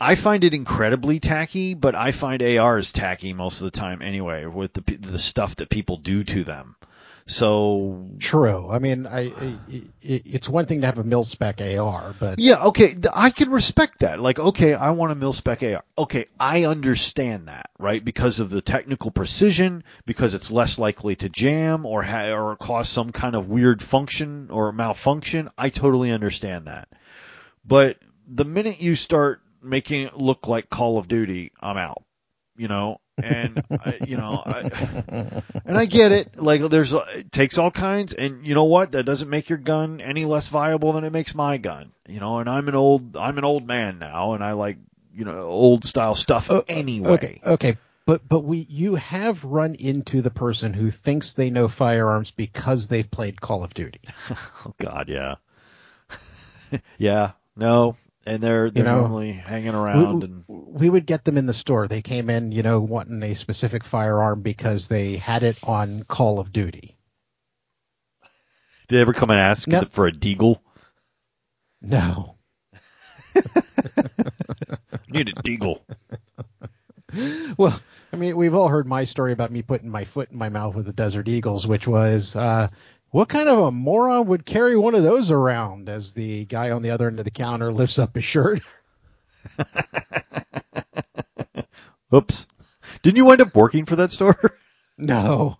I find it incredibly tacky, but I find A Rs tacky most of the time anyway, with the, the stuff that people do to them. So true. I mean, I, I it's one thing to have a mil-spec A R, but yeah, okay, I can respect that. Like, okay, I want a mil-spec A R. Okay, I understand that, right? Because of the technical precision, because it's less likely to jam or ha- or cause some kind of weird function or malfunction. I totally understand that. But the minute you start making it look like Call of Duty, I'm out. You know, And I, you know, I, and I get it. Like, there's it takes all kinds, and you know what? That doesn't make your gun any less viable than it makes my gun. You know, and I'm an old I'm an old man now, and I like, you know, old style stuff oh, anyway. Okay, okay, but but we you have run into the person who thinks they know firearms because they've played Call of Duty. Oh God, yeah, yeah, no. And they're, they're you know, normally hanging around. We, and we would get them in the store. They came in, you know, wanting a specific firearm because they had it on Call of Duty. Did they ever come and ask no. for a deagle? No. Need a deagle. Well, I mean, we've all heard my story about me putting my foot in my mouth with the Desert Eagles, which was... Uh, what kind of a moron would carry one of those around as the guy on the other end of the counter lifts up his shirt? Oops. Didn't you wind up working for that store? No.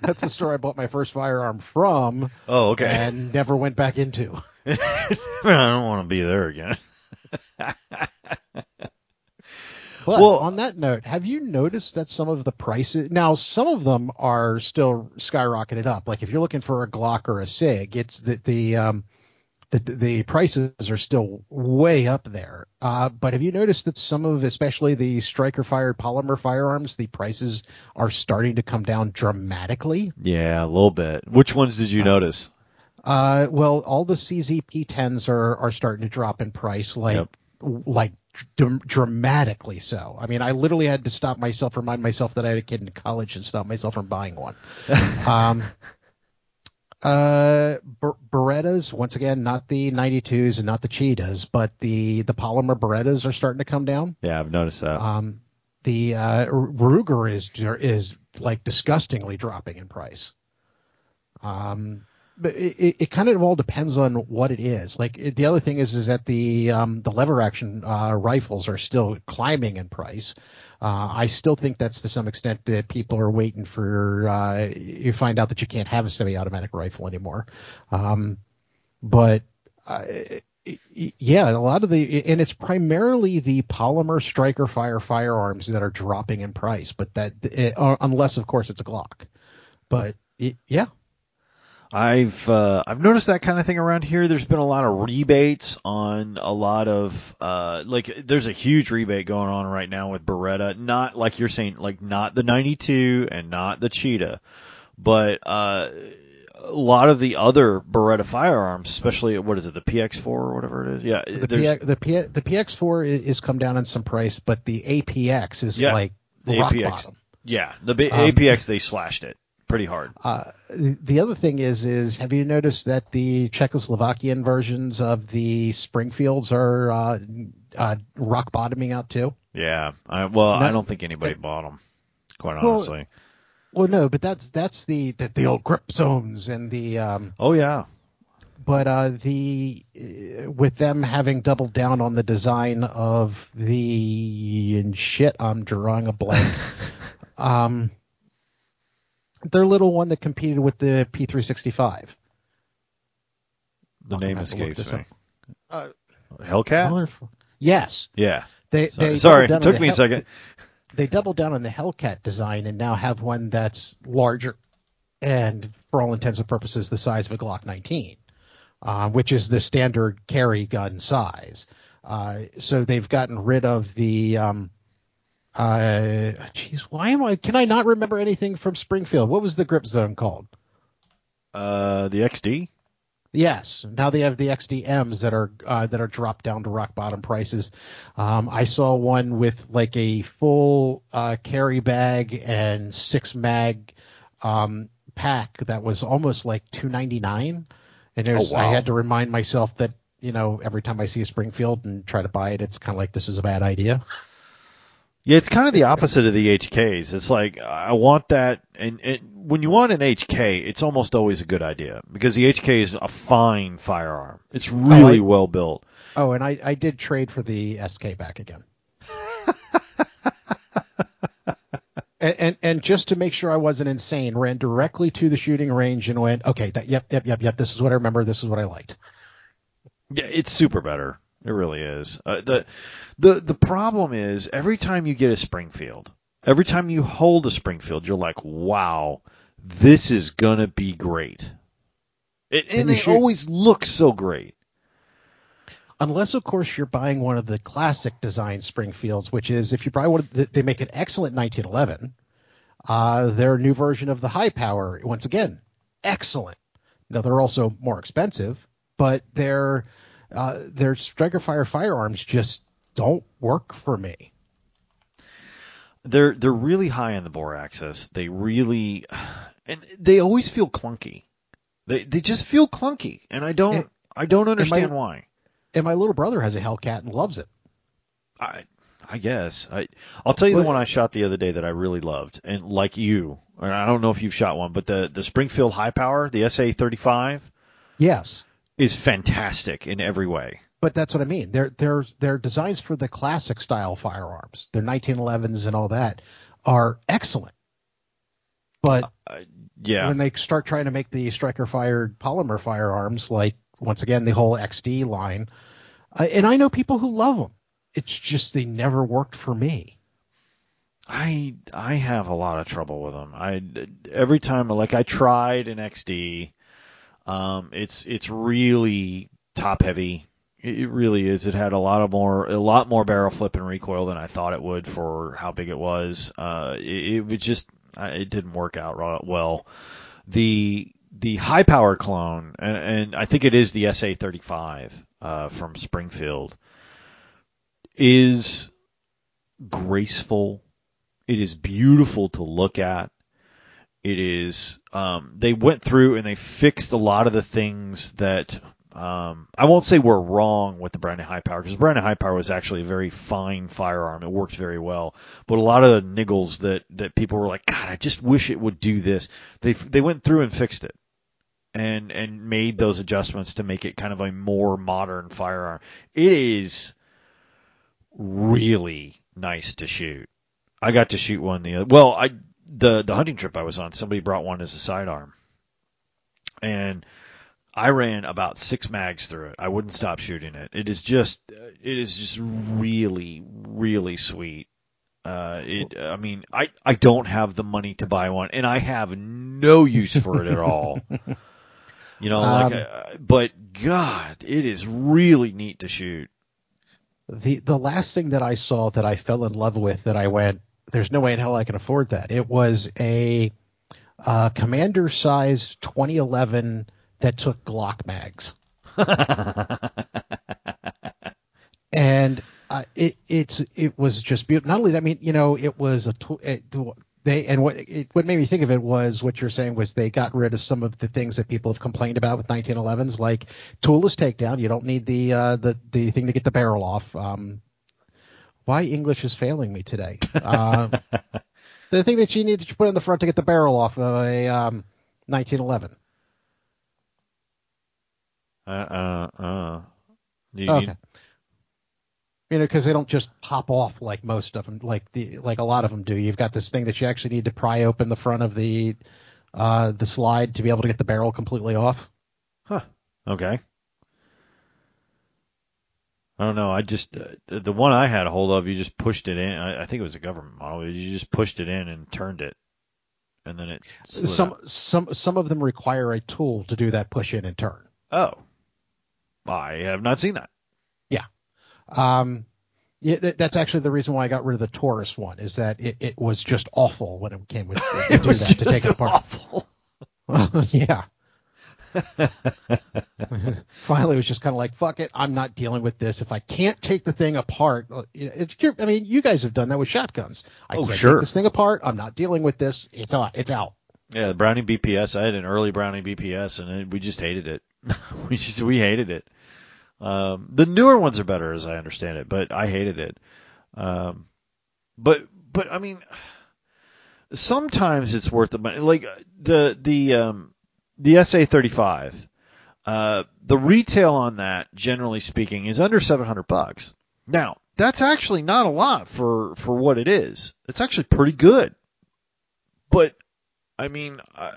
That's the store I bought my first firearm from. Oh, okay. And never went back into. I don't want to be there again. But well, on that note, have you noticed that some of the prices – now, some of them are still skyrocketed up. Like if you're looking for a Glock or a Sig, it's the, the, um, the, the prices are still way up there. Uh, but have you noticed that some of – especially the striker-fired polymer firearms, the prices are starting to come down dramatically? Yeah, a little bit. Which ones did you uh, notice? Uh, well, all the C Z P tens are, are starting to drop in price like yep. like – dramatically so. I mean, I literally had to stop myself, remind myself that I had a kid in college and stop myself from buying one. um, uh, Ber- Berettas, once again, not the ninety-twos and not the Cheetahs, but the, the polymer Berettas are starting to come down. Yeah, I've noticed that. Um, the uh, Ruger is, is like disgustingly dropping in price. Um, But it, it, it kind of all depends on what it is. Like it, the other thing is, is that the um, the lever action uh, rifles are still climbing in price. Uh, I still think that's to some extent that people are waiting for. Uh, you find out that you can't have a semi-automatic rifle anymore. Um, but uh, yeah, a lot of the and it's primarily the polymer striker fire firearms that are dropping in price. But that it, unless of course it's a Glock. But it, yeah. I've uh, I've noticed that kind of thing around here. There's been a lot of rebates on a lot of uh, like there's a huge rebate going on right now with Beretta. Not like you're saying, like not the ninety-two and not the Cheetah, but uh, a lot of the other Beretta firearms, especially what is it, the P X four or whatever it is. Yeah, the P- the P- the P X four is come down in some price, but the A P X is yeah, like the rock A P X, bottom. Yeah, the B- um, A P X they slashed it. Pretty hard. Uh, the other thing is, is have you noticed that the Czechoslovakian versions of the Springfields are uh, uh, rock bottoming out too? Yeah. I, well, Not, I don't think anybody uh, bought them, quite honestly. Well, well, no, but that's that's the the, the old grip zones and the. Um, oh yeah. But uh, the with them having doubled down on the design of the and shit, I'm drawing a blank. um. Their little one that competed with the P three sixty-five. The name escapes me. Uh, Hellcat? Yes. Yeah. They, sorry, they sorry. it took me Hel- a second. They doubled down on the Hellcat design and now have one that's larger and, for all intents and purposes, the size of a Glock nineteen, uh, which is the standard carry gun size. Uh, so they've gotten rid of the... Um, Uh, jeez, why am I? Can I not remember anything from Springfield? What was the grip zone called? Uh, the X D. Yes. Now they have the X D Ms that are uh, that are dropped down to rock bottom prices. Um, I saw one with like a full uh, carry bag and six mag um, pack that was almost like two ninety-nine, and there's, oh, wow. I had to remind myself that you know every time I see a Springfield and try to buy it, it's kind of like this is a bad idea. Yeah, it's kind of the opposite of the H Ks. It's like, I want that, and, and when you want an H K, it's almost always a good idea, because the H K is a fine firearm. It's really oh, I, well built. Oh, and I, I did trade for the S K back again. and, and and just to make sure I wasn't insane, ran directly to the shooting range and went, okay, that, yep, yep, yep, yep, this is what I remember, this is what I liked. Yeah, it's super better. It really is. Uh, the the The problem is every time you get a Springfield, Every time you hold a Springfield, you're like, wow, this is going to be great. It, and, and they should... always look so great. Unless, of course, you're buying one of the classic design Springfields, which is, if you buy one, the, they make an excellent nineteen eleven. Uh, their new version of the High Power, once again, excellent. Now, they're also more expensive, but their uh, their striker fire firearms just don't work for me. They're they're really high on the bore axis. They really, and they always feel clunky. They they just feel clunky, and I don't and, I don't understand my, why. And my little brother has a Hellcat and loves it. I I guess. I, I'll tell you but, the one I shot the other day that I really loved. And like you, and I don't know if you've shot one, but the, the Springfield High Power, the S A thirty-five, yes, is fantastic in every way. But that's what I mean. They're, they're, they're designs for the classic style firearms. Their nineteen elevens and all that are excellent. But uh, yeah, when they start trying to make the striker-fired polymer firearms, like, once again, the whole X D line. Uh, and I know people who love them. It's just they never worked for me. I I have a lot of trouble with them. I every time like I tried an X D, um, it's it's really top heavy. It, it really is. It had a lot of more a lot more barrel flip and recoil than I thought it would for how big it was. Uh, it, it was just it didn't work out well. The The High Power clone, and, and I think it is the S A thirty-five uh, from Springfield, is graceful. It is beautiful to look at. It is. Um, they went through and they fixed a lot of the things that um, I won't say were wrong with the Browning High Power, because Browning High Power was actually a very fine firearm. It worked very well, but a lot of the niggles that that people were like, God, I just wish it would do this. They they went through and fixed it. And, and made those adjustments to make it kind of a more modern firearm. It is really nice to shoot. I got to shoot one the other. Well, I the the hunting trip I was on, somebody brought one as a sidearm, and I ran about six mags through it. I wouldn't stop shooting it. It is just it is just really really sweet. Uh, it, I mean, I, I don't have the money to buy one, and I have no use for it at all. You know, like, um, uh, but God, it is really neat to shoot. The the last thing that I saw that I fell in love with that I went, there's no way in hell I can afford that. It was a uh, commander size twenty eleven that took Glock mags, and uh, it it's it was just beautiful. Not only that, I mean, you know, it was a tw- it, they and what it, what made me think of it was what you're saying was they got rid of some of the things that people have complained about with nineteen elevens, like toolless takedown. You don't need the uh, the the thing to get the barrel off. Um, why English is failing me today? Uh, the thing that you need to put in the front to get the barrel off of a um, nineteen eleven. Uh uh uh. Do you okay. Need... You know, because they don't just pop off like most of them, like the like a lot of them do. You've got this thing that you actually need to pry open the front of the uh, the slide to be able to get the barrel completely off. Huh. Okay. I don't know. I just uh, the one I had a hold of, you just pushed it in. I, I think it was a government model. You just pushed it in and turned it, and then it. Some out. some some of them require a tool to do that push in and turn. Oh, I have not seen that. Yeah. Um, yeah, th- that's actually the reason why I got rid of the Taurus one, is that it, it was just awful when it came with to it do was that just to take it apart. Awful. Yeah. Finally, it was just kind of like, fuck it, I'm not dealing with this. If I can't take the thing apart, it's. I mean, you guys have done that with shotguns. I oh, can't sure. take this thing apart. I'm not dealing with this. It's out. It's out. Yeah, the Browning B P S. I had an early Browning B P S, and it, we just hated it. we just we hated it. Um, the newer ones are better, as I understand it, but I hated it. Um, but but I mean, sometimes it's worth the money. Like the the um, the S A thirty-five, uh, the retail on that, generally speaking, is under seven hundred bucks. Now that's actually not a lot for for what it is. It's actually pretty good. But I mean. I,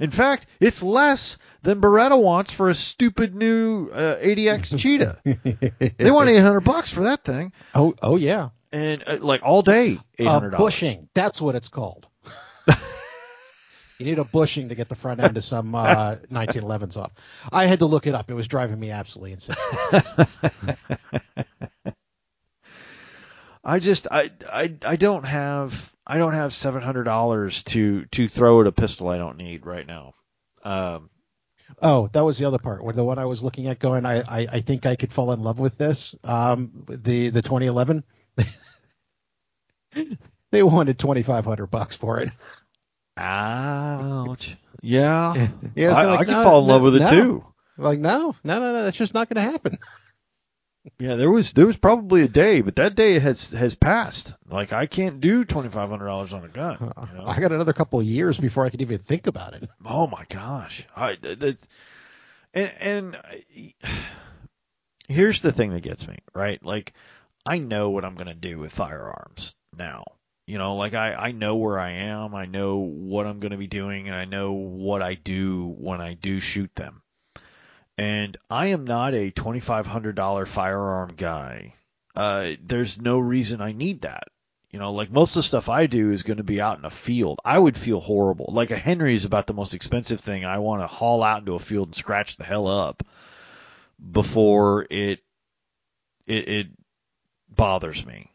In fact, it's less than Beretta wants for a stupid new uh, A D X Cheetah. They want eight hundred bucks for that thing. Oh, oh yeah. and uh, like all day, eight hundred dollars. Uh, bushing, that's what it's called. You need a bushing to get the front end of some uh, nineteen elevens off. I had to look it up. It was driving me absolutely insane. I just I, I I don't have I don't have seven hundred dollars to to throw at a pistol I don't need right now. Um, oh, that was the other part. Where the one I was looking at going, I, I, I think I could fall in love with this. Um, the the twenty eleven. They wanted twenty-five hundred bucks for it. Ouch. Yeah. Yeah. I, like, I could no, fall in no, love with it no. too. Like no, no, no, no. That's just not going to happen. Yeah, there was there was probably a day, but that day has has passed. Like, I can't do twenty-five hundred dollars on a gun. You know? I got another couple of years before I could even think about it. Oh my gosh! I that's, and and I, here's the thing that gets me, right? Like, I know what I'm going to do with firearms now. You know, like I, I know where I am, I know what I'm going to be doing, and I know what I do when I do shoot them. And I am not a twenty-five hundred dollars firearm guy. Uh, there's no reason I need that. You know, like most of the stuff I do is going to be out in a field. I would feel horrible. Like a Henry is about the most expensive thing I want to haul out into a field and scratch the hell up before it it, it bothers me.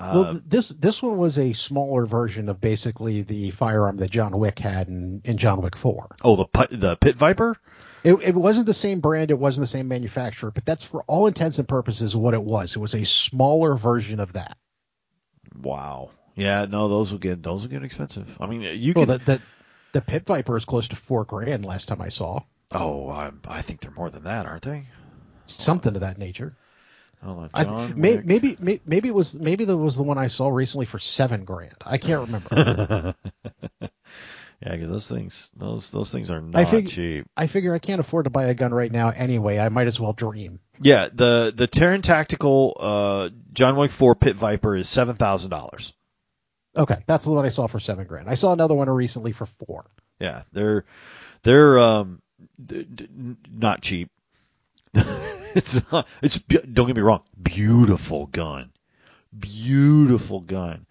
Uh, well, this this one was a smaller version of basically the firearm that John Wick had in, in John Wick four. Oh, the the Pit Viper? It, it wasn't the same brand. It wasn't the same manufacturer, but that's for all intents and purposes what it was. It was a smaller version of that. Wow. Yeah. No, those will get those will get expensive. I mean, you well, can. The, the, the Pit Viper is close to four grand. Last time I saw. Oh, I, I think they're more than that, aren't they? Something to that nature. Oh, I th- may, maybe, may, maybe it was maybe that was the one I saw recently for seven grand. I can't remember. Yeah, because those things, those those things are not I fig- cheap. I figure I can't afford to buy a gun right now anyway. I might as well dream. Yeah, the the Terran Tactical uh, John Wick four Pit Viper is seven thousand dollars. Okay, that's the one I saw for seven grand. I saw another one recently for four. Yeah, they're they're um d- d- not cheap. it's not, it's don't get me wrong, beautiful gun, beautiful gun.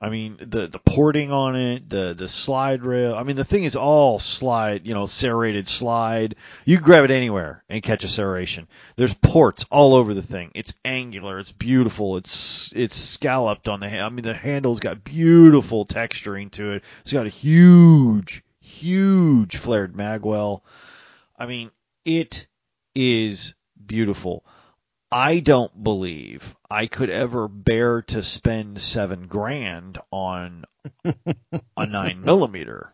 I mean, the, the porting on it, the, the slide rail. I mean, the thing is all slide, you know, serrated slide. You can grab it anywhere and catch a serration. There's ports all over the thing. It's angular. It's beautiful. It's it's scalloped on the hand. I mean, the handle's got beautiful texturing to it. It's got a huge, huge flared magwell. I mean, it is beautiful. I don't believe I could ever bear to spend seven grand on a nine millimeter,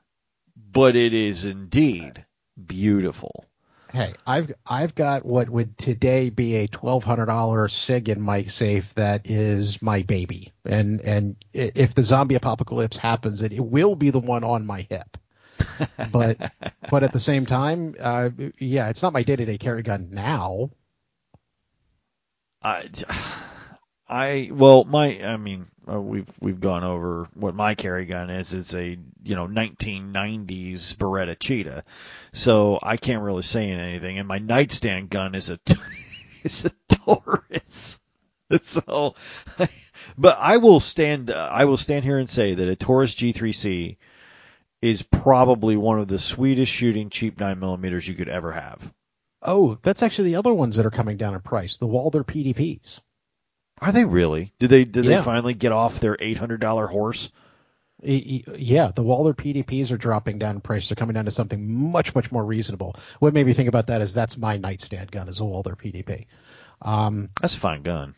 but it is indeed beautiful. Hey, I've I've got what would today be a twelve hundred dollar Sig in my safe that is my baby, and and if the zombie apocalypse happens, it, it will be the one on my hip. But but at the same time, uh, yeah, it's not my day to day carry gun now. I, I well, my I mean, uh, we've we've gone over what my carry gun is. It's a you know nineteen nineties Beretta Cheetah, so I can't really say anything. And my nightstand gun is a it's a Taurus. So, but I will stand I will stand here and say that a Taurus G three C is probably one of the sweetest shooting cheap nine millimeters you could ever have. Oh, that's actually the other ones that are coming down in price. The Walther P D Ps. Are they really? Did they did yeah. they finally get off their eight hundred dollars horse? Yeah, the Walther P D Ps are dropping down in price. They're coming down to something much, much more reasonable. What made me think about that is that's my nightstand gun is a Walther P D P. Um, that's a fine gun.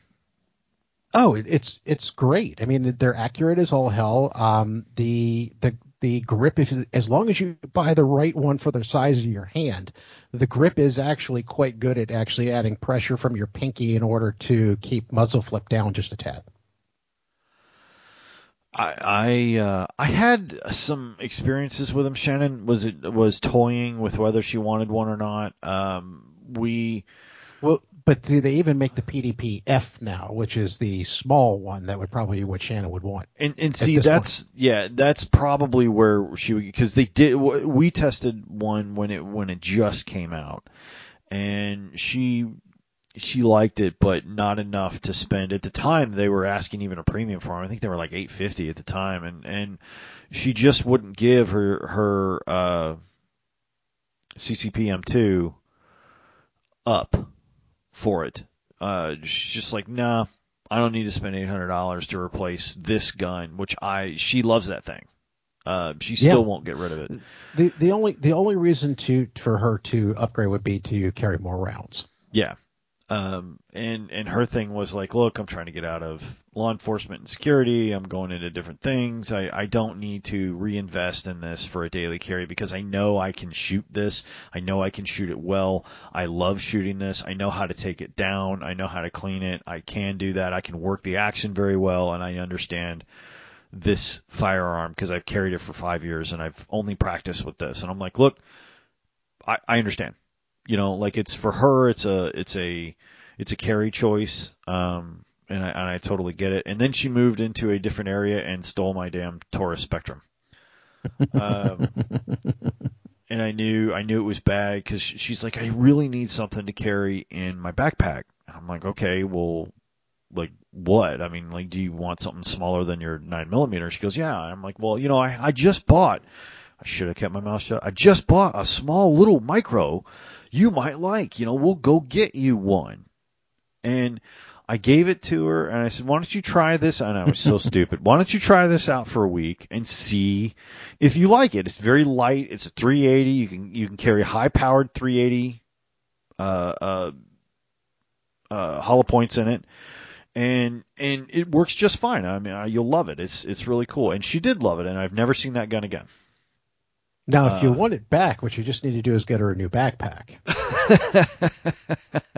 Oh, it's it's great. I mean, they're accurate as all hell. Um, the the The grip, if, as long as you buy the right one for the size of your hand, the grip is actually quite good at actually adding pressure from your pinky in order to keep muzzle flip down just a tad. I I, uh, I had some experiences with them. Shannon was it was toying with whether she wanted one or not. Um, we well, but do they even make the P D P F now, which is the small one that would probably be what Shannon would want. And, and see, that's point. yeah, that's probably where she would, because they did. We tested one when it when it just came out, and she she liked it, but not enough to spend. At the time, they were asking even a premium for them. I think they were like eight fifty at the time, and and she just wouldn't give her her uh, C C P M two up for it. Uh, she's just like, nah, I don't need to spend eight hundred dollars to replace this gun, which I she loves that thing. Uh, she still yeah. won't get rid of it. The the only the only reason to for her to upgrade would be to carry more rounds. Yeah. Um, and, and her thing was like, look, I'm trying to get out of law enforcement and security. I'm going into different things. I, I don't need to reinvest in this for a daily carry because I know I can shoot this. I know I can shoot it well. I love shooting this. I know how to take it down. I know how to clean it. I can do that. I can work the action very well. And I understand this firearm because I've carried it for five years and I've only practiced with this. And I'm like, look, I, I understand. You know, like it's for her, it's a, it's a, it's a carry choice, um, and I and I totally get it. And then she moved into a different area and stole my damn Taurus Spectrum, um, and I knew I knew it was bad because she's like, I really need something to carry in my backpack, and I'm like, okay, well, like what? I mean, like, do you want something smaller than your nine millimeter? She goes, yeah. And I'm like, well, you know, I I just bought. I should have kept my mouth shut. I just bought a small little micro. You might like, you know, we'll go get you one. And I gave it to her and I said, why don't you try this? And I was so stupid. Why don't you try this out for a week and see if you like it? It's very light. It's a three eighty. You can, you can carry high powered three eighty, uh, uh, uh, hollow points in it. And and it works just fine. I mean, you'll love it. It's, it's really cool. And she did love it. And I've never seen that gun again. Now, if you uh, want it back, what you just need to do is get her a new backpack.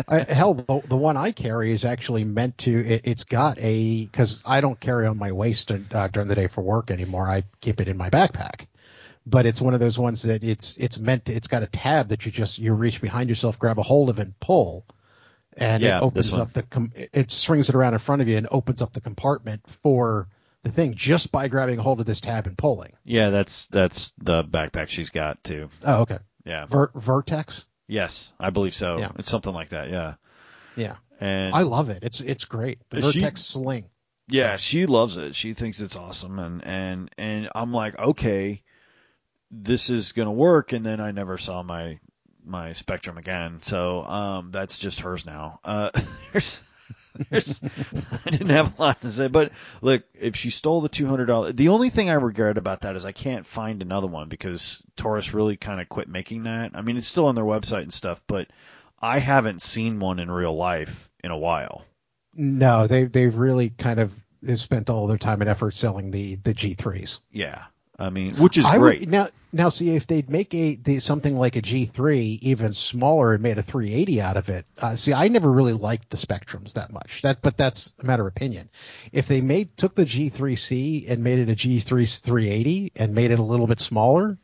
I, hell, the, the one I carry is actually meant to it, – it's got a – because I don't carry on my waist uh, during the day for work anymore. I keep it in my backpack. But it's one of those ones that it's it's meant – it's got a tab that you just – you reach behind yourself, grab a hold of and pull. And yeah, it opens up the com- – it swings it around in front of you and opens up the compartment for – the thing just by grabbing a hold of this tab and pulling. Yeah, that's that's the backpack she's got too. Oh, okay. Yeah. Ver- Vertex? Yes, I believe so. Yeah. It's something like that, yeah. Yeah. And I love it. It's it's great. The Vertex she, sling. Yeah, she loves it. She thinks it's awesome and and, and I'm like, okay, this is going to work, and then I never saw my my Spectrum again. So, um that's just hers now. Uh there's There's, I didn't have a lot to say, but look, if she stole the two hundred dollars, the only thing I regret about that is I can't find another one because Taurus really kind of quit making that. I mean, it's still on their website and stuff, but I haven't seen one in real life in a while. No, they, they've really kind of they've spent all their time and effort selling the, the G threes. Yeah. I mean, which is I great. Would, now, now, see, if they'd make a the, something like a G three even smaller and made a three eighty out of it. Uh, see, I never really liked the Spectrums that much. That, but that's a matter of opinion. If they made took the G three C and made it a G three three eighty and made it a little bit smaller,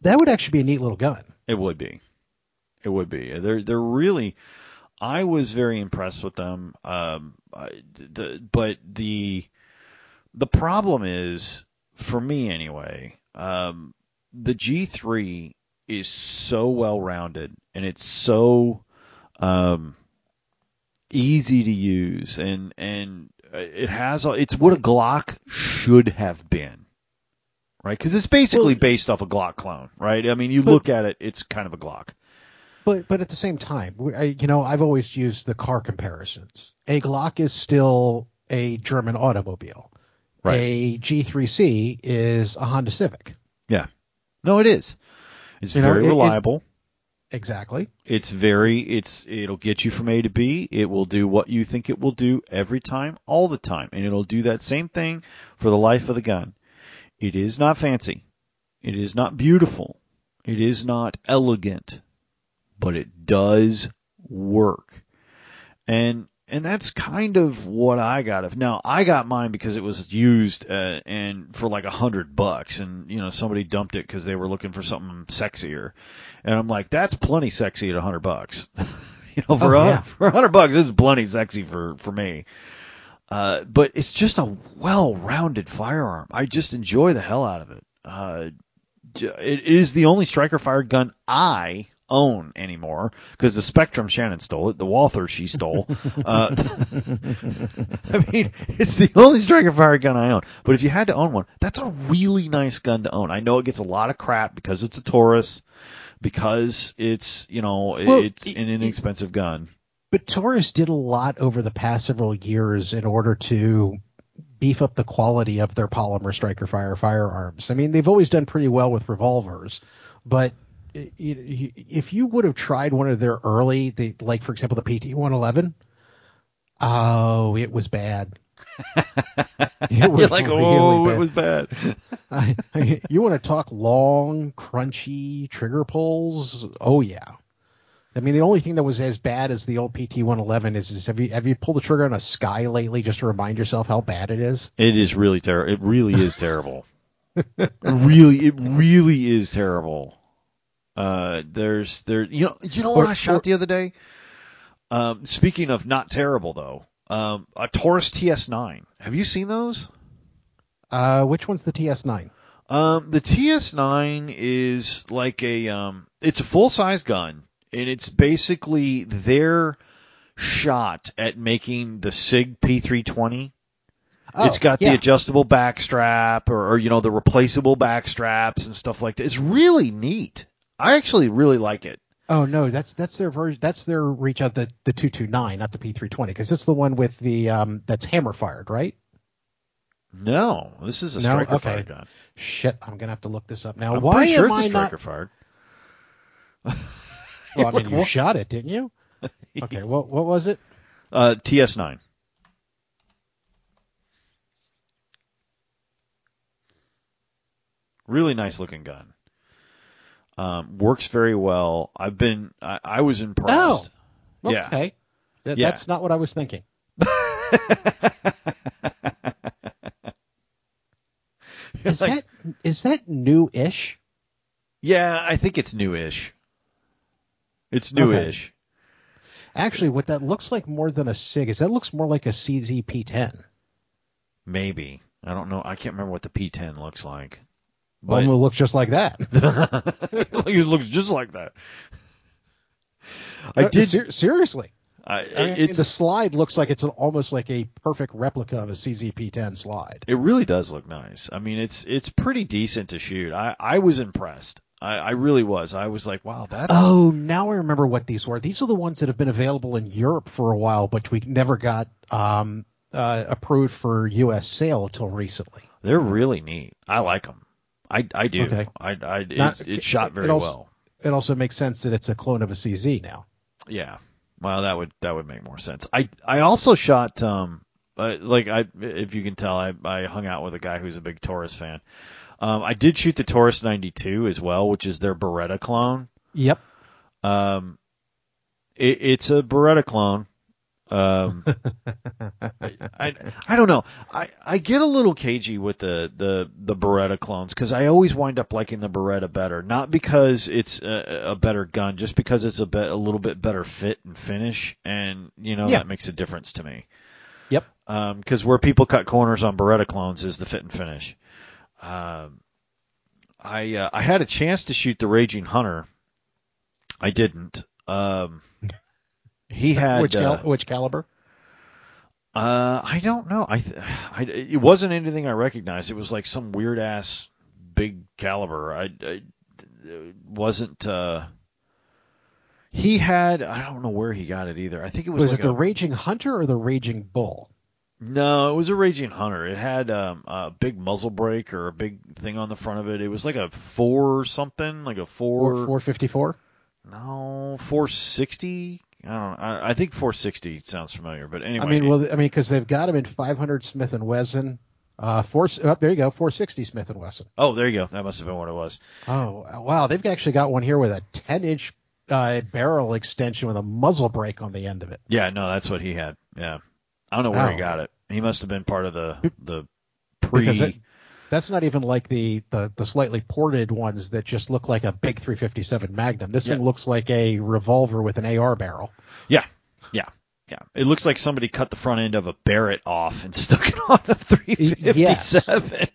that would actually be a neat little gun. It would be. It would be. They're they're really. I was very impressed with them. Um, the but the the problem is. For me, anyway, um, the G three is so well-rounded, and it's so um, easy to use, and and it has it's what a Glock should have been, right? Because it's basically well, based off a Glock clone, right? I mean, you but, look at it, it's kind of a Glock. But but at the same time, I, you know, I've always used the car comparisons. A Glock is still a German automobile. Right. A G three C is a Honda Civic. Yeah. No, it is. It's you very know, it, reliable. It, exactly. It's very, it's, it'll get you from A to B. It will do what you think it will do every time, all the time. And it'll do that same thing for the life of the gun. It is not fancy. It is not beautiful. It is not elegant, but it does work. And, And that's kind of what I got of. Now, I got mine because it was used uh, and for like a hundred bucks, and you know somebody dumped it because they were looking for something sexier, and I'm like, that's plenty sexy at a hundred bucks. you know, for oh, yeah. a for a hundred bucks, it's plenty sexy for for me. Uh, but it's just a well-rounded firearm. I just enjoy the hell out of it. Uh, it is the only striker-fired gun I own anymore, because the Spectrum, Shannon stole it. The Walther, she stole. uh, I mean, it's the only striker fire gun I own. But if you had to own one, that's a really nice gun to own. I know it gets a lot of crap because it's a Taurus, because it's, you know, well, it's it, an inexpensive it, gun. But Taurus did a lot over the past several years in order to beef up the quality of their polymer striker fire firearms. I mean, they've always done pretty well with revolvers, but if you would have tried one of their early, they, like, for example, the P T one eleven, oh, it was bad. It was You're like, really oh, bad. It was bad. I, I, you want to talk long, crunchy trigger pulls? Oh, yeah. I mean, the only thing that was as bad as the old P T one eleven is, is have you have you pulled the trigger on a Sky lately just to remind yourself how bad it is? It is really terrible. It really is terrible. really, it really is terrible. Uh, there's there. You know, you know what or, I shot or, the other day. Um, speaking of not terrible though, um, a Taurus T S nine. Have you seen those? Uh, which one's the T S nine? Um, the T S nine is like a um, it's a full size gun. And it's basically their shot at making the Sig P three twenty. Oh, it's got yeah. the adjustable backstrap or, or, you know, the replaceable backstraps and stuff like that. It's really neat. I actually really like it. Oh, no, that's that's their version. That's their reach out the, the two twenty-nine, not the P three twenty, because it's the one with the um, that's hammer fired, right? No, this is a no? striker okay. fired gun. Shit, I'm going to have to look this up now. I'm Why pretty sure am it's a striker not... fired. Well, I mean, you shot it, didn't you? Okay, what what was it? Uh, T S nine. Really nice looking gun. Um, works very well. I've been, I, I was impressed. Oh, okay. Yeah. Th- that's yeah. not what I was thinking. is like, that is that new-ish? Yeah, I think it's new-ish. It's newish. Okay. Actually, what that looks like more than a Sig is that looks more like a C Z P ten. Maybe. I don't know. I can't remember what the P ten looks like. But it looks just like that. It looks just like that. I did Ser- seriously. I, I mean, it's, the slide looks like it's an, almost like a perfect replica of a C Z P ten slide. It really does look nice. I mean, it's it's pretty decent to shoot. I, I was impressed. I, I really was. I was like, wow, that's... Oh, now I remember what these were. These are the ones that have been available in Europe for a while, but we never got um, uh, approved for U S sale until recently. They're really neat. I like them. I, I do. Okay. I, I, it, Not, it shot very it also, well. It also makes sense that it's a clone of a C Z now. Yeah. Well, that would that would make more sense. I, I also shot... Um, uh, like, I if you can tell, I, I hung out with a guy who's a big Taurus fan. Um, I did shoot the Taurus ninety-two as well, which is their Beretta clone. Yep. Um, it, it's a Beretta clone. Um, I, I, I don't know. I, I get a little cagey with the, the, the Beretta clones because I always wind up liking the Beretta better. Not because it's a, a better gun, just because it's a, be, a little bit better fit and finish. And, you know, yeah. that makes a difference to me. Yep. Because um, where people cut corners on Beretta clones is the fit and finish. Um, uh, I, uh, I had a chance to shoot the Raging Hunter. I didn't. Um, he had, which, cal- uh, which caliber? Uh, I don't know. I, th- I, it wasn't anything I recognized. It was like some weird ass big caliber. I, I it wasn't, uh, he had, I don't know where he got it either. I think it was, was like it the a, Raging Hunter or the Raging Bull? No, it was a Raging Hunter. It had um, a big muzzle brake or a big thing on the front of it. It was like a four or something, like a four. four fifty-four? No, four sixty. I don't. I, I think four sixty sounds familiar, but anyway. I mean, well, I mean, because they've got them in five hundred Smith and Wesson. Uh, four. Oh, there you go, four sixty Smith and Wesson. Oh, there you go. That must have been what it was. Oh, wow! They've actually got one here with a ten-inch uh, barrel extension with a muzzle brake on the end of it. Yeah, no, that's what he had. Yeah. I don't know where oh. he got it. He must have been part of the the pre. It, that's not even like the, the, the slightly ported ones that just look like a big three fifty-seven Magnum. This yeah. thing looks like a revolver with an A R barrel. Yeah, yeah, yeah. It looks like somebody cut the front end of a Barrett off and stuck it on a three fifty-seven.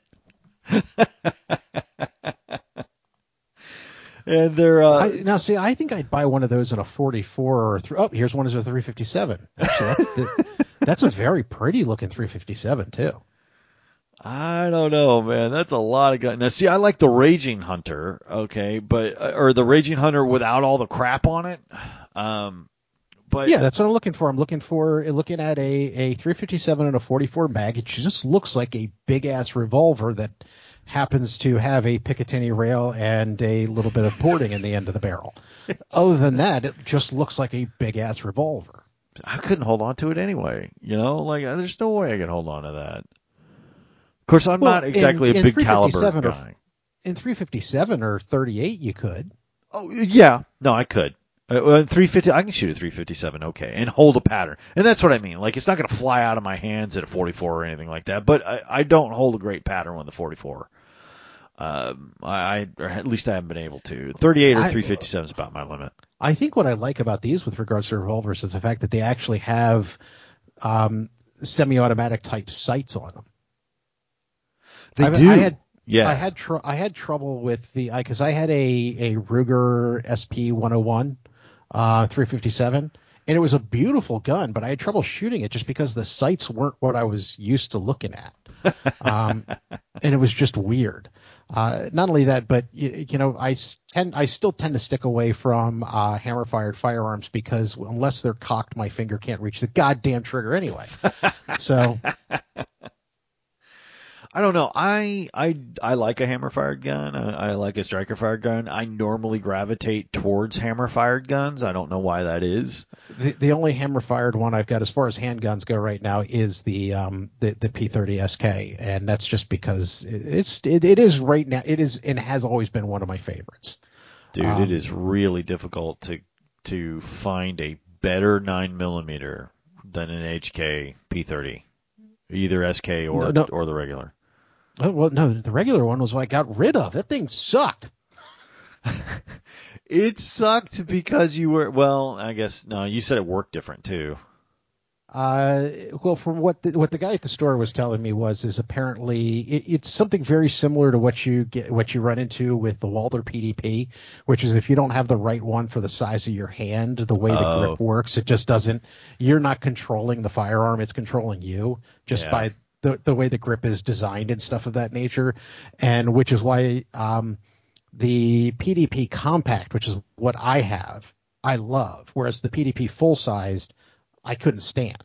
Yes. And they're uh, I, now see. I think I'd buy one of those in a forty-four or th- oh, here's one is a three fifty-seven. Actually, that's, that's a very pretty looking three fifty-seven too. I don't know, man. That's a lot of guns. Now, see, I like the Raging Hunter, okay, but or the Raging Hunter without all the crap on it. Um, but yeah, that's what I'm looking for. I'm looking for looking at a, a three fifty-seven and a forty-four mag. It just looks like a big ass revolver that happens to have a Picatinny rail and a little bit of porting in the end of the barrel. Other than that, it just looks like a big ass revolver. I couldn't hold on to it anyway. You know, like there's no way I could hold on to that. Of course, I'm well, not exactly in, a big caliber guy. Or, in three fifty-seven or thirty-eight, you could. Oh yeah, no, I could. Uh, three fifty, I can shoot a three fifty-seven, okay, and hold a pattern. And that's what I mean. Like, it's not going to fly out of my hands at a forty-four or anything like that, but I, I don't hold a great pattern with the forty-four. Um, I, or at least I haven't been able to. thirty-eight or three fifty-seven is about my limit. I think what I like about these with regards to revolvers is the fact that they actually have um, semi-automatic type sights on them. They I, do. I had, yeah. I had tr- I had trouble with the, because I, I had a, a Ruger S P one oh one. Uh, three fifty-seven, and it was a beautiful gun, but I had trouble shooting it just because the sights weren't what I was used to looking at, um, and it was just weird. Uh, not only that, but you, you know, I tend I still tend to stick away from uh, hammer fired firearms because unless they're cocked, my finger can't reach the goddamn trigger anyway. So I don't know. I I I like a hammer-fired gun. I, I like a striker-fired gun. I normally gravitate towards hammer-fired guns. I don't know why that is. The, the only hammer-fired one I've got as far as handguns go right now is the um the, the P thirty S K, and that's just because it, it's it, it is right now it is and has always been one of my favorites. Dude, um, it is really difficult to to find a better nine millimeter than an H K P thirty, either S K or no, no. or the regular. Oh, well, no, the regular one was what I got rid of. That thing sucked. It sucked because you were, well, I guess, no, you said it worked different, too. Uh, well, from what the, what the guy at the store was telling me was, is apparently it, it's something very similar to what you get, what you run into with the Walther P D P, which is if you don't have the right one for the size of your hand, the way the oh. grip works, it just doesn't, you're not controlling the firearm. It's controlling you just yeah. by the, the way the grip is designed and stuff of that nature. And which is why, um, the P D P compact, which is what I have, I love, whereas the P D P full-sized, I couldn't stand.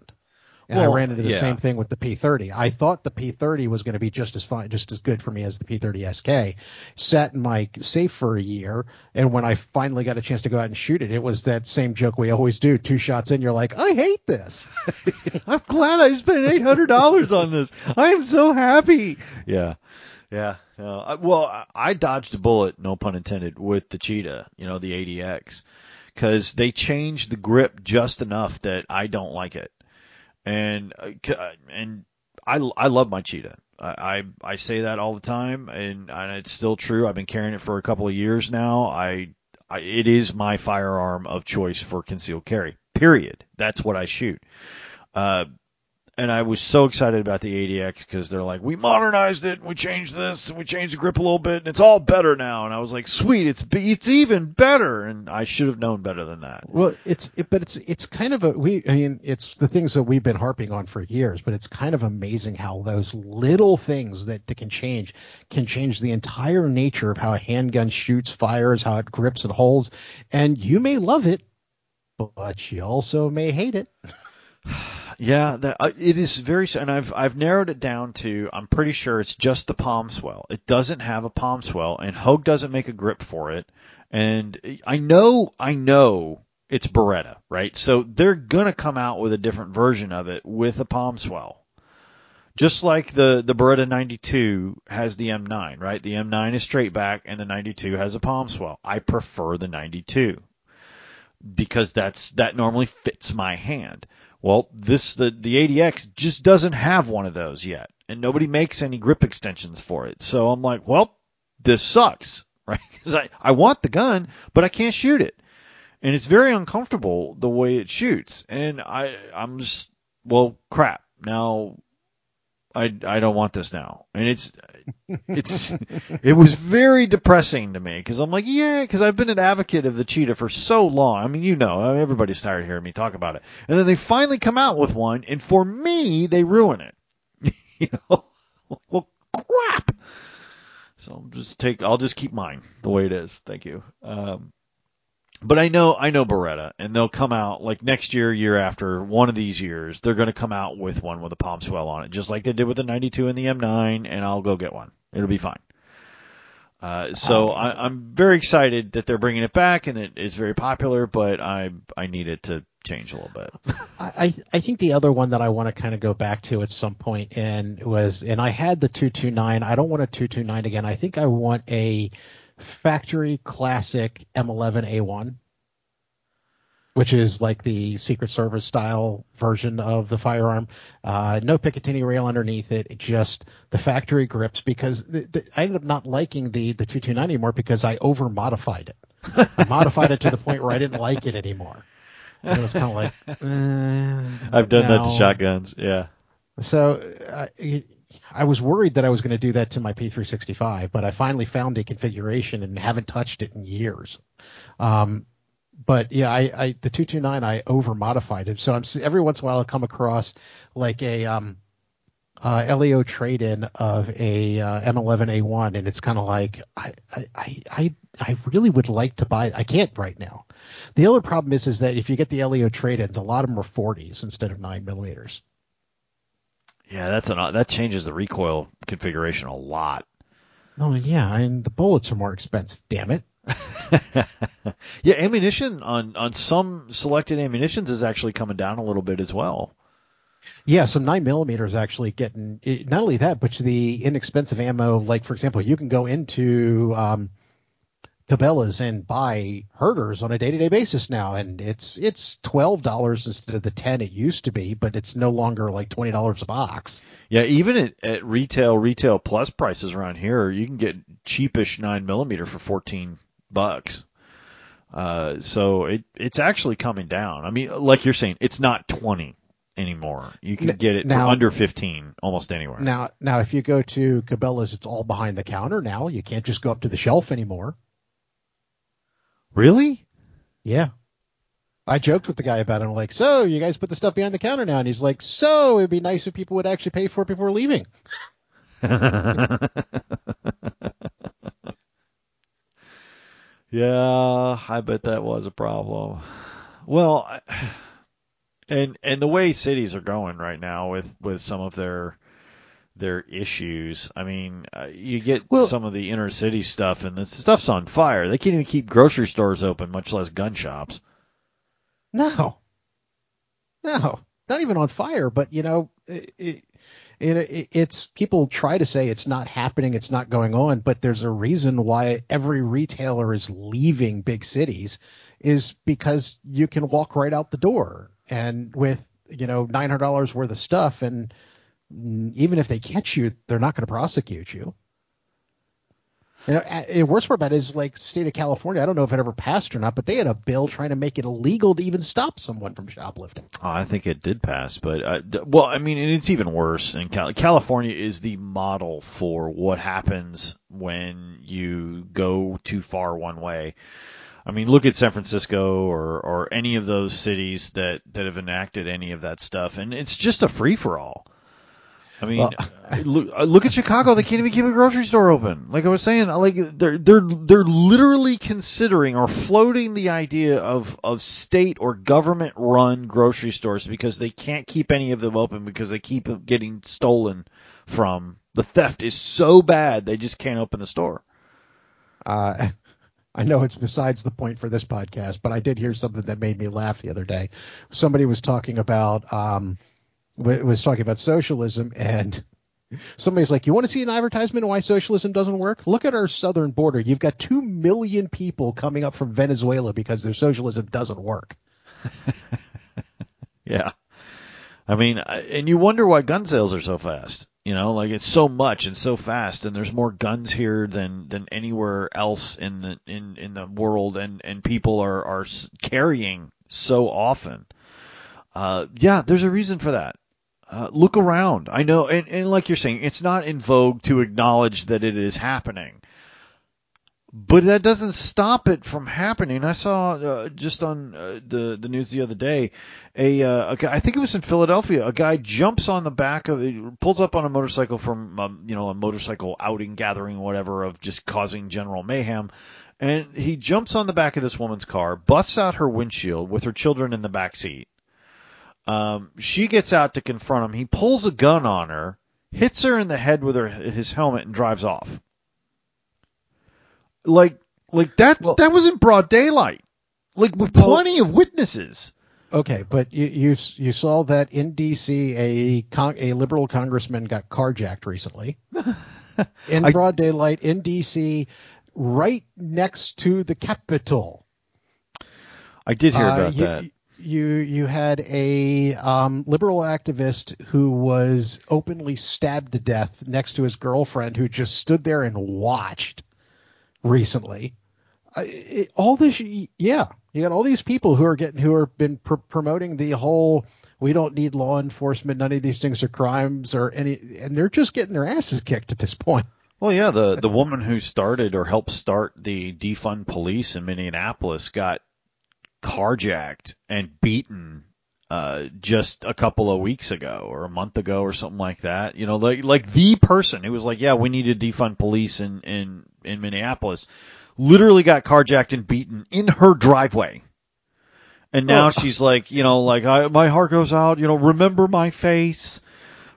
And well, I ran into the yeah. same thing with the P thirty. I thought the P thirty was going to be just as fine, just as good for me as the P thirty S K. Sat in my safe for a year, and when I finally got a chance to go out and shoot it, it was that same joke we always do. Two shots in, you're like, I hate this. I'm glad I spent eight hundred dollars on this. I am so happy. Yeah. Yeah. Uh, well, I dodged a bullet, no pun intended, with the Cheetah, you know, the A D X. Because they changed the grip just enough that I don't like it, and and I, I love my Cheetah. I, I I say that all the time, and and it's still true. I've been carrying it for a couple of years now. I, I it is my firearm of choice for concealed carry. Period. That's what I shoot. Uh, and I was so excited about the A D X because they're like, we modernized it, and we changed this, and we changed the grip a little bit, and it's all better now. And I was like, sweet, it's it's even better. And I should have known better than that. Well, it's it, but it's it's kind of a we. I mean, it's the things that we've been harping on for years. But it's kind of amazing how those little things that can change can change the entire nature of how a handgun shoots, fires, how it grips and holds. And you may love it, but you also may hate it. Yeah, that, uh, it is very, and I've I've narrowed it down to, I'm pretty sure it's just the palm swell. It doesn't have a palm swell, and Hogue doesn't make a grip for it. And I know, I know it's Beretta, right? So they're gonna come out with a different version of it with a palm swell, just like the the Beretta ninety-two has the M nine, right? The M nine is straight back, and the ninety-two has a palm swell. I prefer the ninety-two because that's that normally fits my hand. Well, this the, the A D X just doesn't have one of those yet, and nobody makes any grip extensions for it. So I'm like, well, this sucks, right? Because I, I want the gun, but I can't shoot it. And it's very uncomfortable the way it shoots. And I, I'm just, well, crap. Now I, I don't want this now. And it's, it's, it was very depressing to me because I'm like, yeah, because I've been an advocate of the Cheetah for so long. I mean, you know, I mean, everybody's tired of hearing me talk about it. And then they finally come out with one. And for me, they ruin it. You know, well, crap. So I'll just take, I'll just keep mine the way it is. Thank you. Um, But I know I know Beretta, and they'll come out, like, next year, year after, one of these years, they're going to come out with one with a palm swell on it, just like they did with the ninety-two and the M nine, and I'll go get one. It'll be fine. Uh, so I, I'm very excited that they're bringing it back, and that it's very popular, but I I need it to change a little bit. I, I think the other one that I want to kind of go back to at some point and was, and I had the two twenty-nine. I don't want a two twenty-nine again. I think I want a factory classic M eleven A one, which is like the Secret Service style version of the firearm. Uh, no Picatinny rail underneath it, it just the factory grips, because the, the, I ended up not liking the, the two twenty-nine anymore because I over modified it. I modified it to the point where I didn't like it anymore. And it was kind of like, eh, I've done now. That to shotguns. Yeah. So uh, it, I was worried that I was going to do that to my P three sixty-five, but I finally found a configuration and haven't touched it in years. Um, but yeah, I, I the two twenty-nine I over modified it, so I'm every once in a while I come across like a um, uh, L E O trade in of a uh, M eleven A one, and it's kind of like I, I I I really would like to buy. I can't right now. The other problem is is that if you get the L E O trade ins, a lot of them are forties instead of nine millimeters. Yeah, that's an that changes the recoil configuration a lot. Oh yeah, and the bullets are more expensive. Damn it. Yeah, ammunition on, on some selected ammunitions is actually coming down a little bit as well. Yeah, some nine millimeter is actually getting. Not only that, but the inexpensive ammo. Like for example, you can go into um, Cabela's and buy herders on a day to day basis now, and it's it's twelve dollars instead of the ten it used to be, but it's no longer like twenty dollars a box. Yeah, even at, at retail retail plus prices around here, you can get cheapish nine millimeter for fourteen bucks. Uh, so it it's actually coming down. I mean, like you're saying, it's not twenty anymore. You can get it now, for under fifteen almost anywhere. Now now if you go to Cabela's, it's all behind the counter now. You can't just go up to the shelf anymore. Really? Yeah. I joked with the guy about it. I'm like, so you guys put the stuff behind the counter now? And he's like, so it'd be nice if people would actually pay for it before leaving. Yeah, I bet that was a problem. Well, I, and and the way cities are going right now with, with some of their their issues. I mean, uh, you get well, some of the inner city stuff, and the stuff's on fire. They can't even keep grocery stores open, much less gun shops. No. No. Not even on fire, but, you know, it, it, it, it's people try to say it's not happening, it's not going on, but there's a reason why every retailer is leaving big cities is because you can walk right out the door and with, you know, nine hundred dollars worth of stuff, and even if they catch you, they're not going to prosecute you. You know, the worst part about it is like state of California. I don't know if it ever passed or not, but they had a bill trying to make it illegal to even stop someone from shoplifting. Oh, I think it did pass, but I, well, I mean, and it's even worse. And Cal- California is the model for what happens when you go too far one way. I mean, look at San Francisco or, or any of those cities that, that have enacted any of that stuff, and it's just a free for all. I mean, well, look, look at Chicago. They can't even keep a grocery store open. Like I was saying, like they're they're they're literally considering or floating the idea of, of state or government run grocery stores because they can't keep any of them open because they keep getting stolen from. The theft is so bad they just can't open the store. Uh, I know it's besides the point for this podcast, but I did hear something that made me laugh the other day. Somebody was talking about. Um, was talking about socialism, and somebody's like, you want to see an advertisement on why socialism doesn't work? Look at our southern border. You've got two million people coming up from Venezuela because their socialism doesn't work. Yeah. I mean, and you wonder why gun sales are so fast. You know, like it's so much and so fast, and there's more guns here than, than anywhere else in the in, in the world, and, and people are, are carrying so often. Uh, yeah, there's a reason for that. Uh, look around. I know, and, and like you're saying, it's not in vogue to acknowledge that it is happening. But that doesn't stop it from happening. I saw uh, just on uh, the the news the other day, a, uh, a guy, I think it was in Philadelphia, a guy jumps on the back of, pulls up on a motorcycle from, um, you know, a motorcycle outing, gathering, whatever, of just causing general mayhem. And he jumps on the back of this woman's car, busts out her windshield with her children in the back seat. Um, she gets out to confront him. He pulls a gun on her, hits her in the head with her his helmet, and drives off. Like, like that, well, that was in broad daylight, like with plenty well, of witnesses. Okay. But you, you, you saw that in D C, a con, a liberal congressman got carjacked recently in I, broad daylight in D C, right next to the Capitol. I did hear about uh, you, that. You, you had a um, liberal activist who was openly stabbed to death next to his girlfriend, who just stood there and watched. Recently, uh, it, all this, yeah, you got all these people who are getting, who have been pr- promoting the whole, we don't need law enforcement, none of these things are crimes or any, and they're just getting their asses kicked at this point. Well, yeah, the, the woman who started or helped start the defund police in Minneapolis got carjacked and beaten uh, just a couple of weeks ago or a month ago or something like that. You know, like, like the person who was like, yeah, we need to defund police in, in, in Minneapolis, literally got carjacked and beaten in her driveway. And now oh. she's like, you know, like I, my heart goes out, you know, remember my face,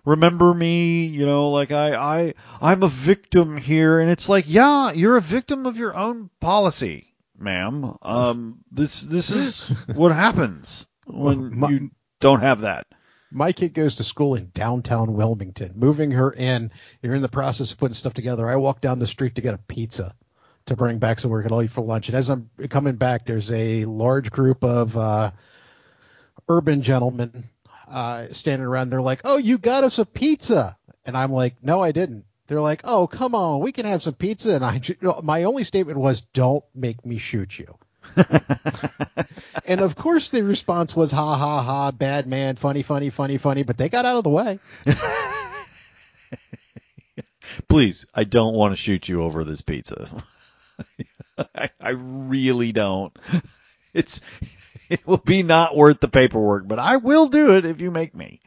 remember me, you know, like I, I, I'm a victim here. And it's like, yeah, you're a victim of your own policy, ma'am. Um, this, this is what happens when my, you don't have that. My kid goes to school in downtown Wilmington. Moving her in, you're in the process of putting stuff together. I walk down the street to get a pizza to bring back so we can all eat for lunch. And as I'm coming back, there's a large group of uh, urban gentlemen uh, standing around. They're like, oh, you got us a pizza. And I'm like, no, I didn't. They're like, oh, come on, we can have some pizza. And I, my only statement was, don't make me shoot you. And of course the response was ha ha ha, bad man, funny funny funny funny, but they got out of the way. Please, I don't want to shoot you over this pizza. I, I really don't. It's it will be not worth the paperwork, but I will do it if you make me.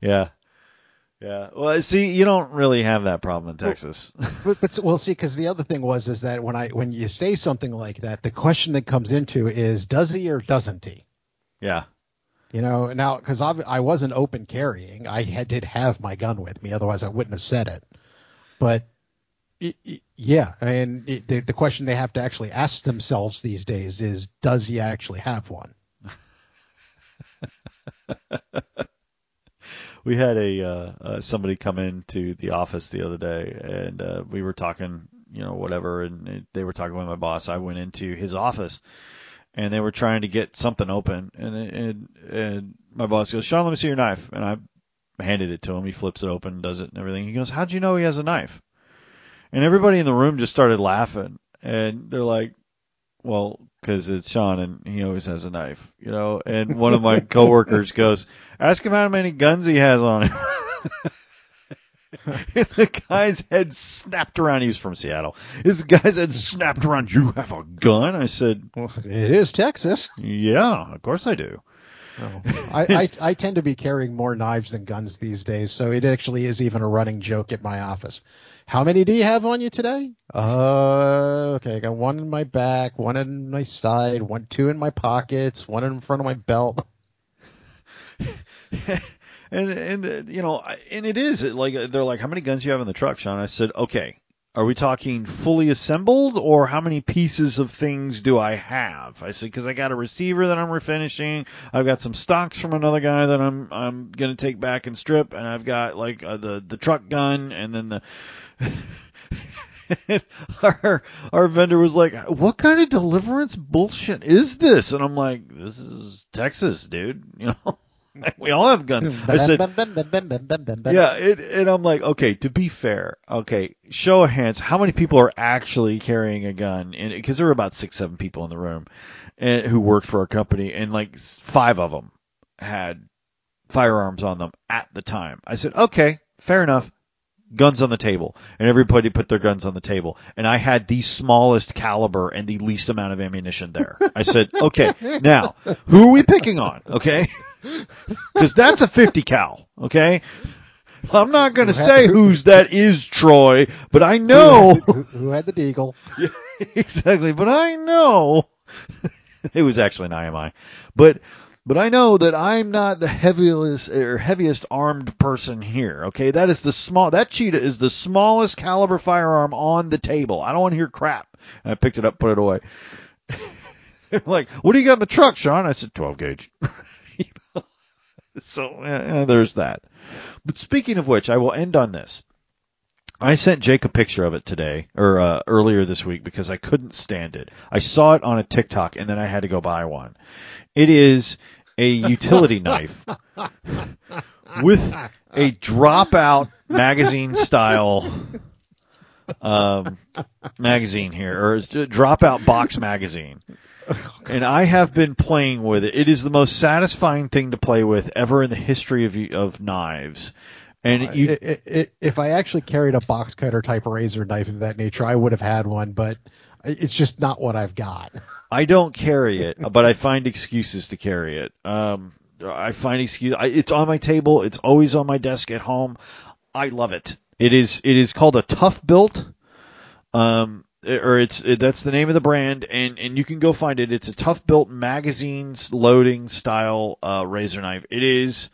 Yeah. Yeah, well, see, you don't really have that problem in Texas. But, but well, see, because the other thing was is that when I when you say something like that, the question that comes into is, does he or doesn't he? Yeah. You know, now, because I wasn't open carrying. I had, did have my gun with me. Otherwise, I wouldn't have said it. But, yeah, I mean, it, the, the question they have to actually ask themselves these days is, does he actually have one? We had a uh, uh, somebody come into the office the other day, and uh, we were talking, you know, whatever, and they were talking with my boss. I went into his office, and they were trying to get something open, and and, and my boss goes, Sean, let me see your knife. And I handed it to him. He flips it open, does it, and everything. He goes, how'd you know he has a knife? And everybody in the room just started laughing, and they're like, well, because it's Sean and he always has a knife, you know. And one of my coworkers goes, ask him how many guns he has on him. The guy's head snapped around. He was from Seattle. His guy's head snapped around. You have a gun? I said, well, it is Texas. Yeah, of course I do. Oh. I, I, I tend to be carrying more knives than guns these days, so it actually is even a running joke at my office. How many do you have on you today? Uh, okay, I got one in my back, one in my side, one, two in my pockets, one in front of my belt. and, and you know, and it is, like, they're like, how many guns do you have in the truck, Sean? I said, okay, are we talking fully assembled, or how many pieces of things do I have? I said, because I got a receiver that I'm refinishing, I've got some stocks from another guy that I'm I'm going to take back and strip, and I've got, like, uh, the, the truck gun, and then the... our our vendor was like, what kind of deliverance bullshit is this? And I'm like, this is Texas, dude, you know. We all have guns. I said, yeah, it, and I'm like, okay, to be fair, okay, show of hands, how many people are actually carrying a gun? And because there were about six seven people in the room and who worked for our company, and like five of them had firearms on them at the time. I said, okay, fair enough. Guns on the table. And everybody put their guns on the table. And I had the smallest caliber and the least amount of ammunition there. I said, okay, now, who are we picking on? Okay? Because that's a fifty cal. Okay? I'm not going to say the, who's that is, Troy, but I know. Who had the, who had the Deagle. Yeah, exactly. But I know. It was actually an I M I. But. But I know that I'm not the heaviest or heaviest armed person here, okay? That is the small, that Cheetah is the smallest caliber firearm on the table. I don't want to hear crap. And I picked it up, put it away. Like, what do you got in the truck, Sean? I said, twelve gauge. You know? So yeah, there's that. But speaking of which, I will end on this. I sent Jake a picture of it today, or uh, earlier this week, because I couldn't stand it. I saw it on a TikTok, and then I had to go buy one. It is a utility knife with a drop-out magazine-style um, magazine here, or it's a drop-out box magazine. And I have been playing with it. It is the most satisfying thing to play with ever in the history of of knives. And you, it, it, it, if I actually carried a box cutter type razor knife of that nature, I would have had one, but it's just not what I've got. I don't carry it, but I find excuses to carry it. Um, I find excuse. I, it's on my table. It's always on my desk at home. I love it. It is. It is called a Tough Built, um, or it's it, that's the name of the brand, and and you can go find it. It's a Tough Built magazines loading style uh, razor knife. It is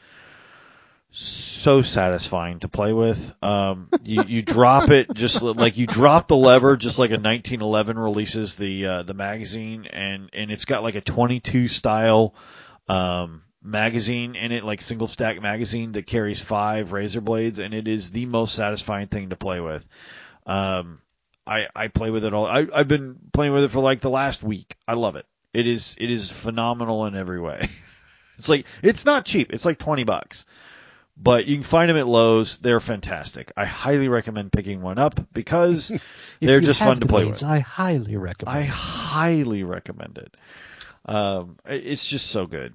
so satisfying to play with. Um, you, you drop it just like you drop the lever, just like a nineteen eleven releases the uh, the magazine, and, and it's got like a twenty-two style um, magazine in it, like single stack magazine that carries five razor blades, and it is the most satisfying thing to play with. Um, I I play with it all. I I've been playing with it for like the last week. I love it. It is it is phenomenal in every way. It's like it's not cheap. It's like twenty bucks. But you can find them at Lowe's. They're fantastic. I highly recommend picking one up because they're just fun to play with. I highly recommend it. I highly recommend it. Um, it's just so good.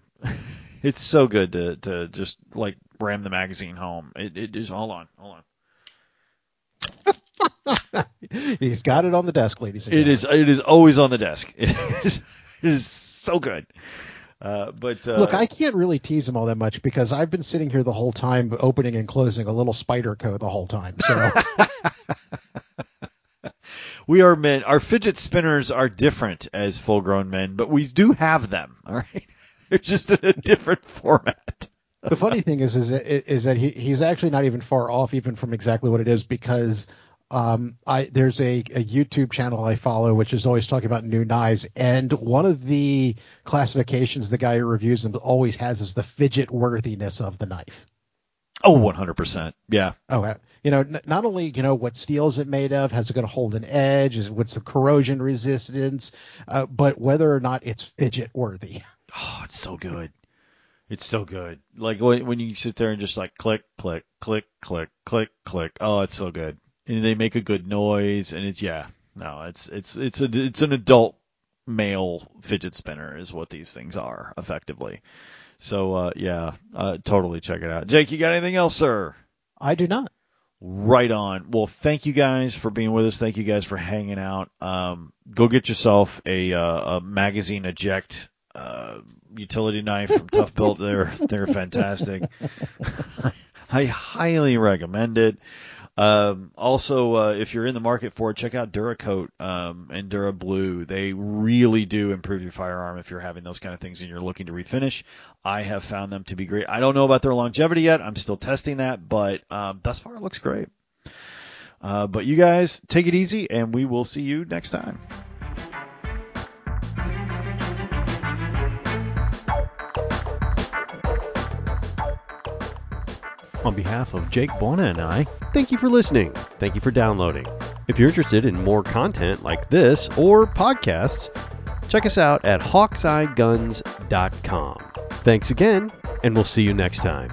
It's so good to, to just like ram the magazine home. It, it is. Hold on. Hold on. He's got it on the desk, ladies and gentlemen. It is. It is always on the desk. It is, it is so good. Uh, but uh, look, I can't really tease him all that much because I've been sitting here the whole time opening and closing a little spider coat the whole time. So we are men. Our fidget spinners are different as full grown men, but we do have them. All right. They're just in a different format. The funny thing is, is, is that he, he's actually not even far off even from exactly what it is, because um, I, there's a, a YouTube channel I follow, which is always talking about new knives. And one of the classifications the guy who reviews them always has is the fidget worthiness of the knife. Oh, one hundred percent. Yeah. Oh, you know, n- not only, you know, what steel is it made of? Has it going to hold an edge? Is what's the corrosion resistance? Uh, but whether or not it's fidget worthy. Oh, it's so good. It's so good. Like when, when you sit there and just like click, click, click, click, click, click. Oh, it's so good. And they make a good noise, and it's yeah, no, it's it's it's a it's an adult male fidget spinner is what these things are effectively. So uh, yeah, uh, totally check it out. Jake, you got anything else, sir? I do not. Right on. Well, thank you guys for being with us. Thank you guys for hanging out. Um, go get yourself a uh, a magazine eject uh, utility knife from Tough Built. They're they're fantastic. I highly recommend it. Um, also, uh, if you're in the market for it, check out Duracoat um, and Dura-Blue. They really do improve your firearm if you're having those kind of things and you're looking to refinish. I have found them to be great. I don't know about their longevity yet. I'm still testing that, but um, thus far it looks great. Uh, but you guys, take it easy, and we will see you next time. On behalf of Jake Buona and I, thank you for listening. Thank you for downloading. If you're interested in more content like this or podcasts, check us out at hawkseye guns dot com. Thanks again, and we'll see you next time.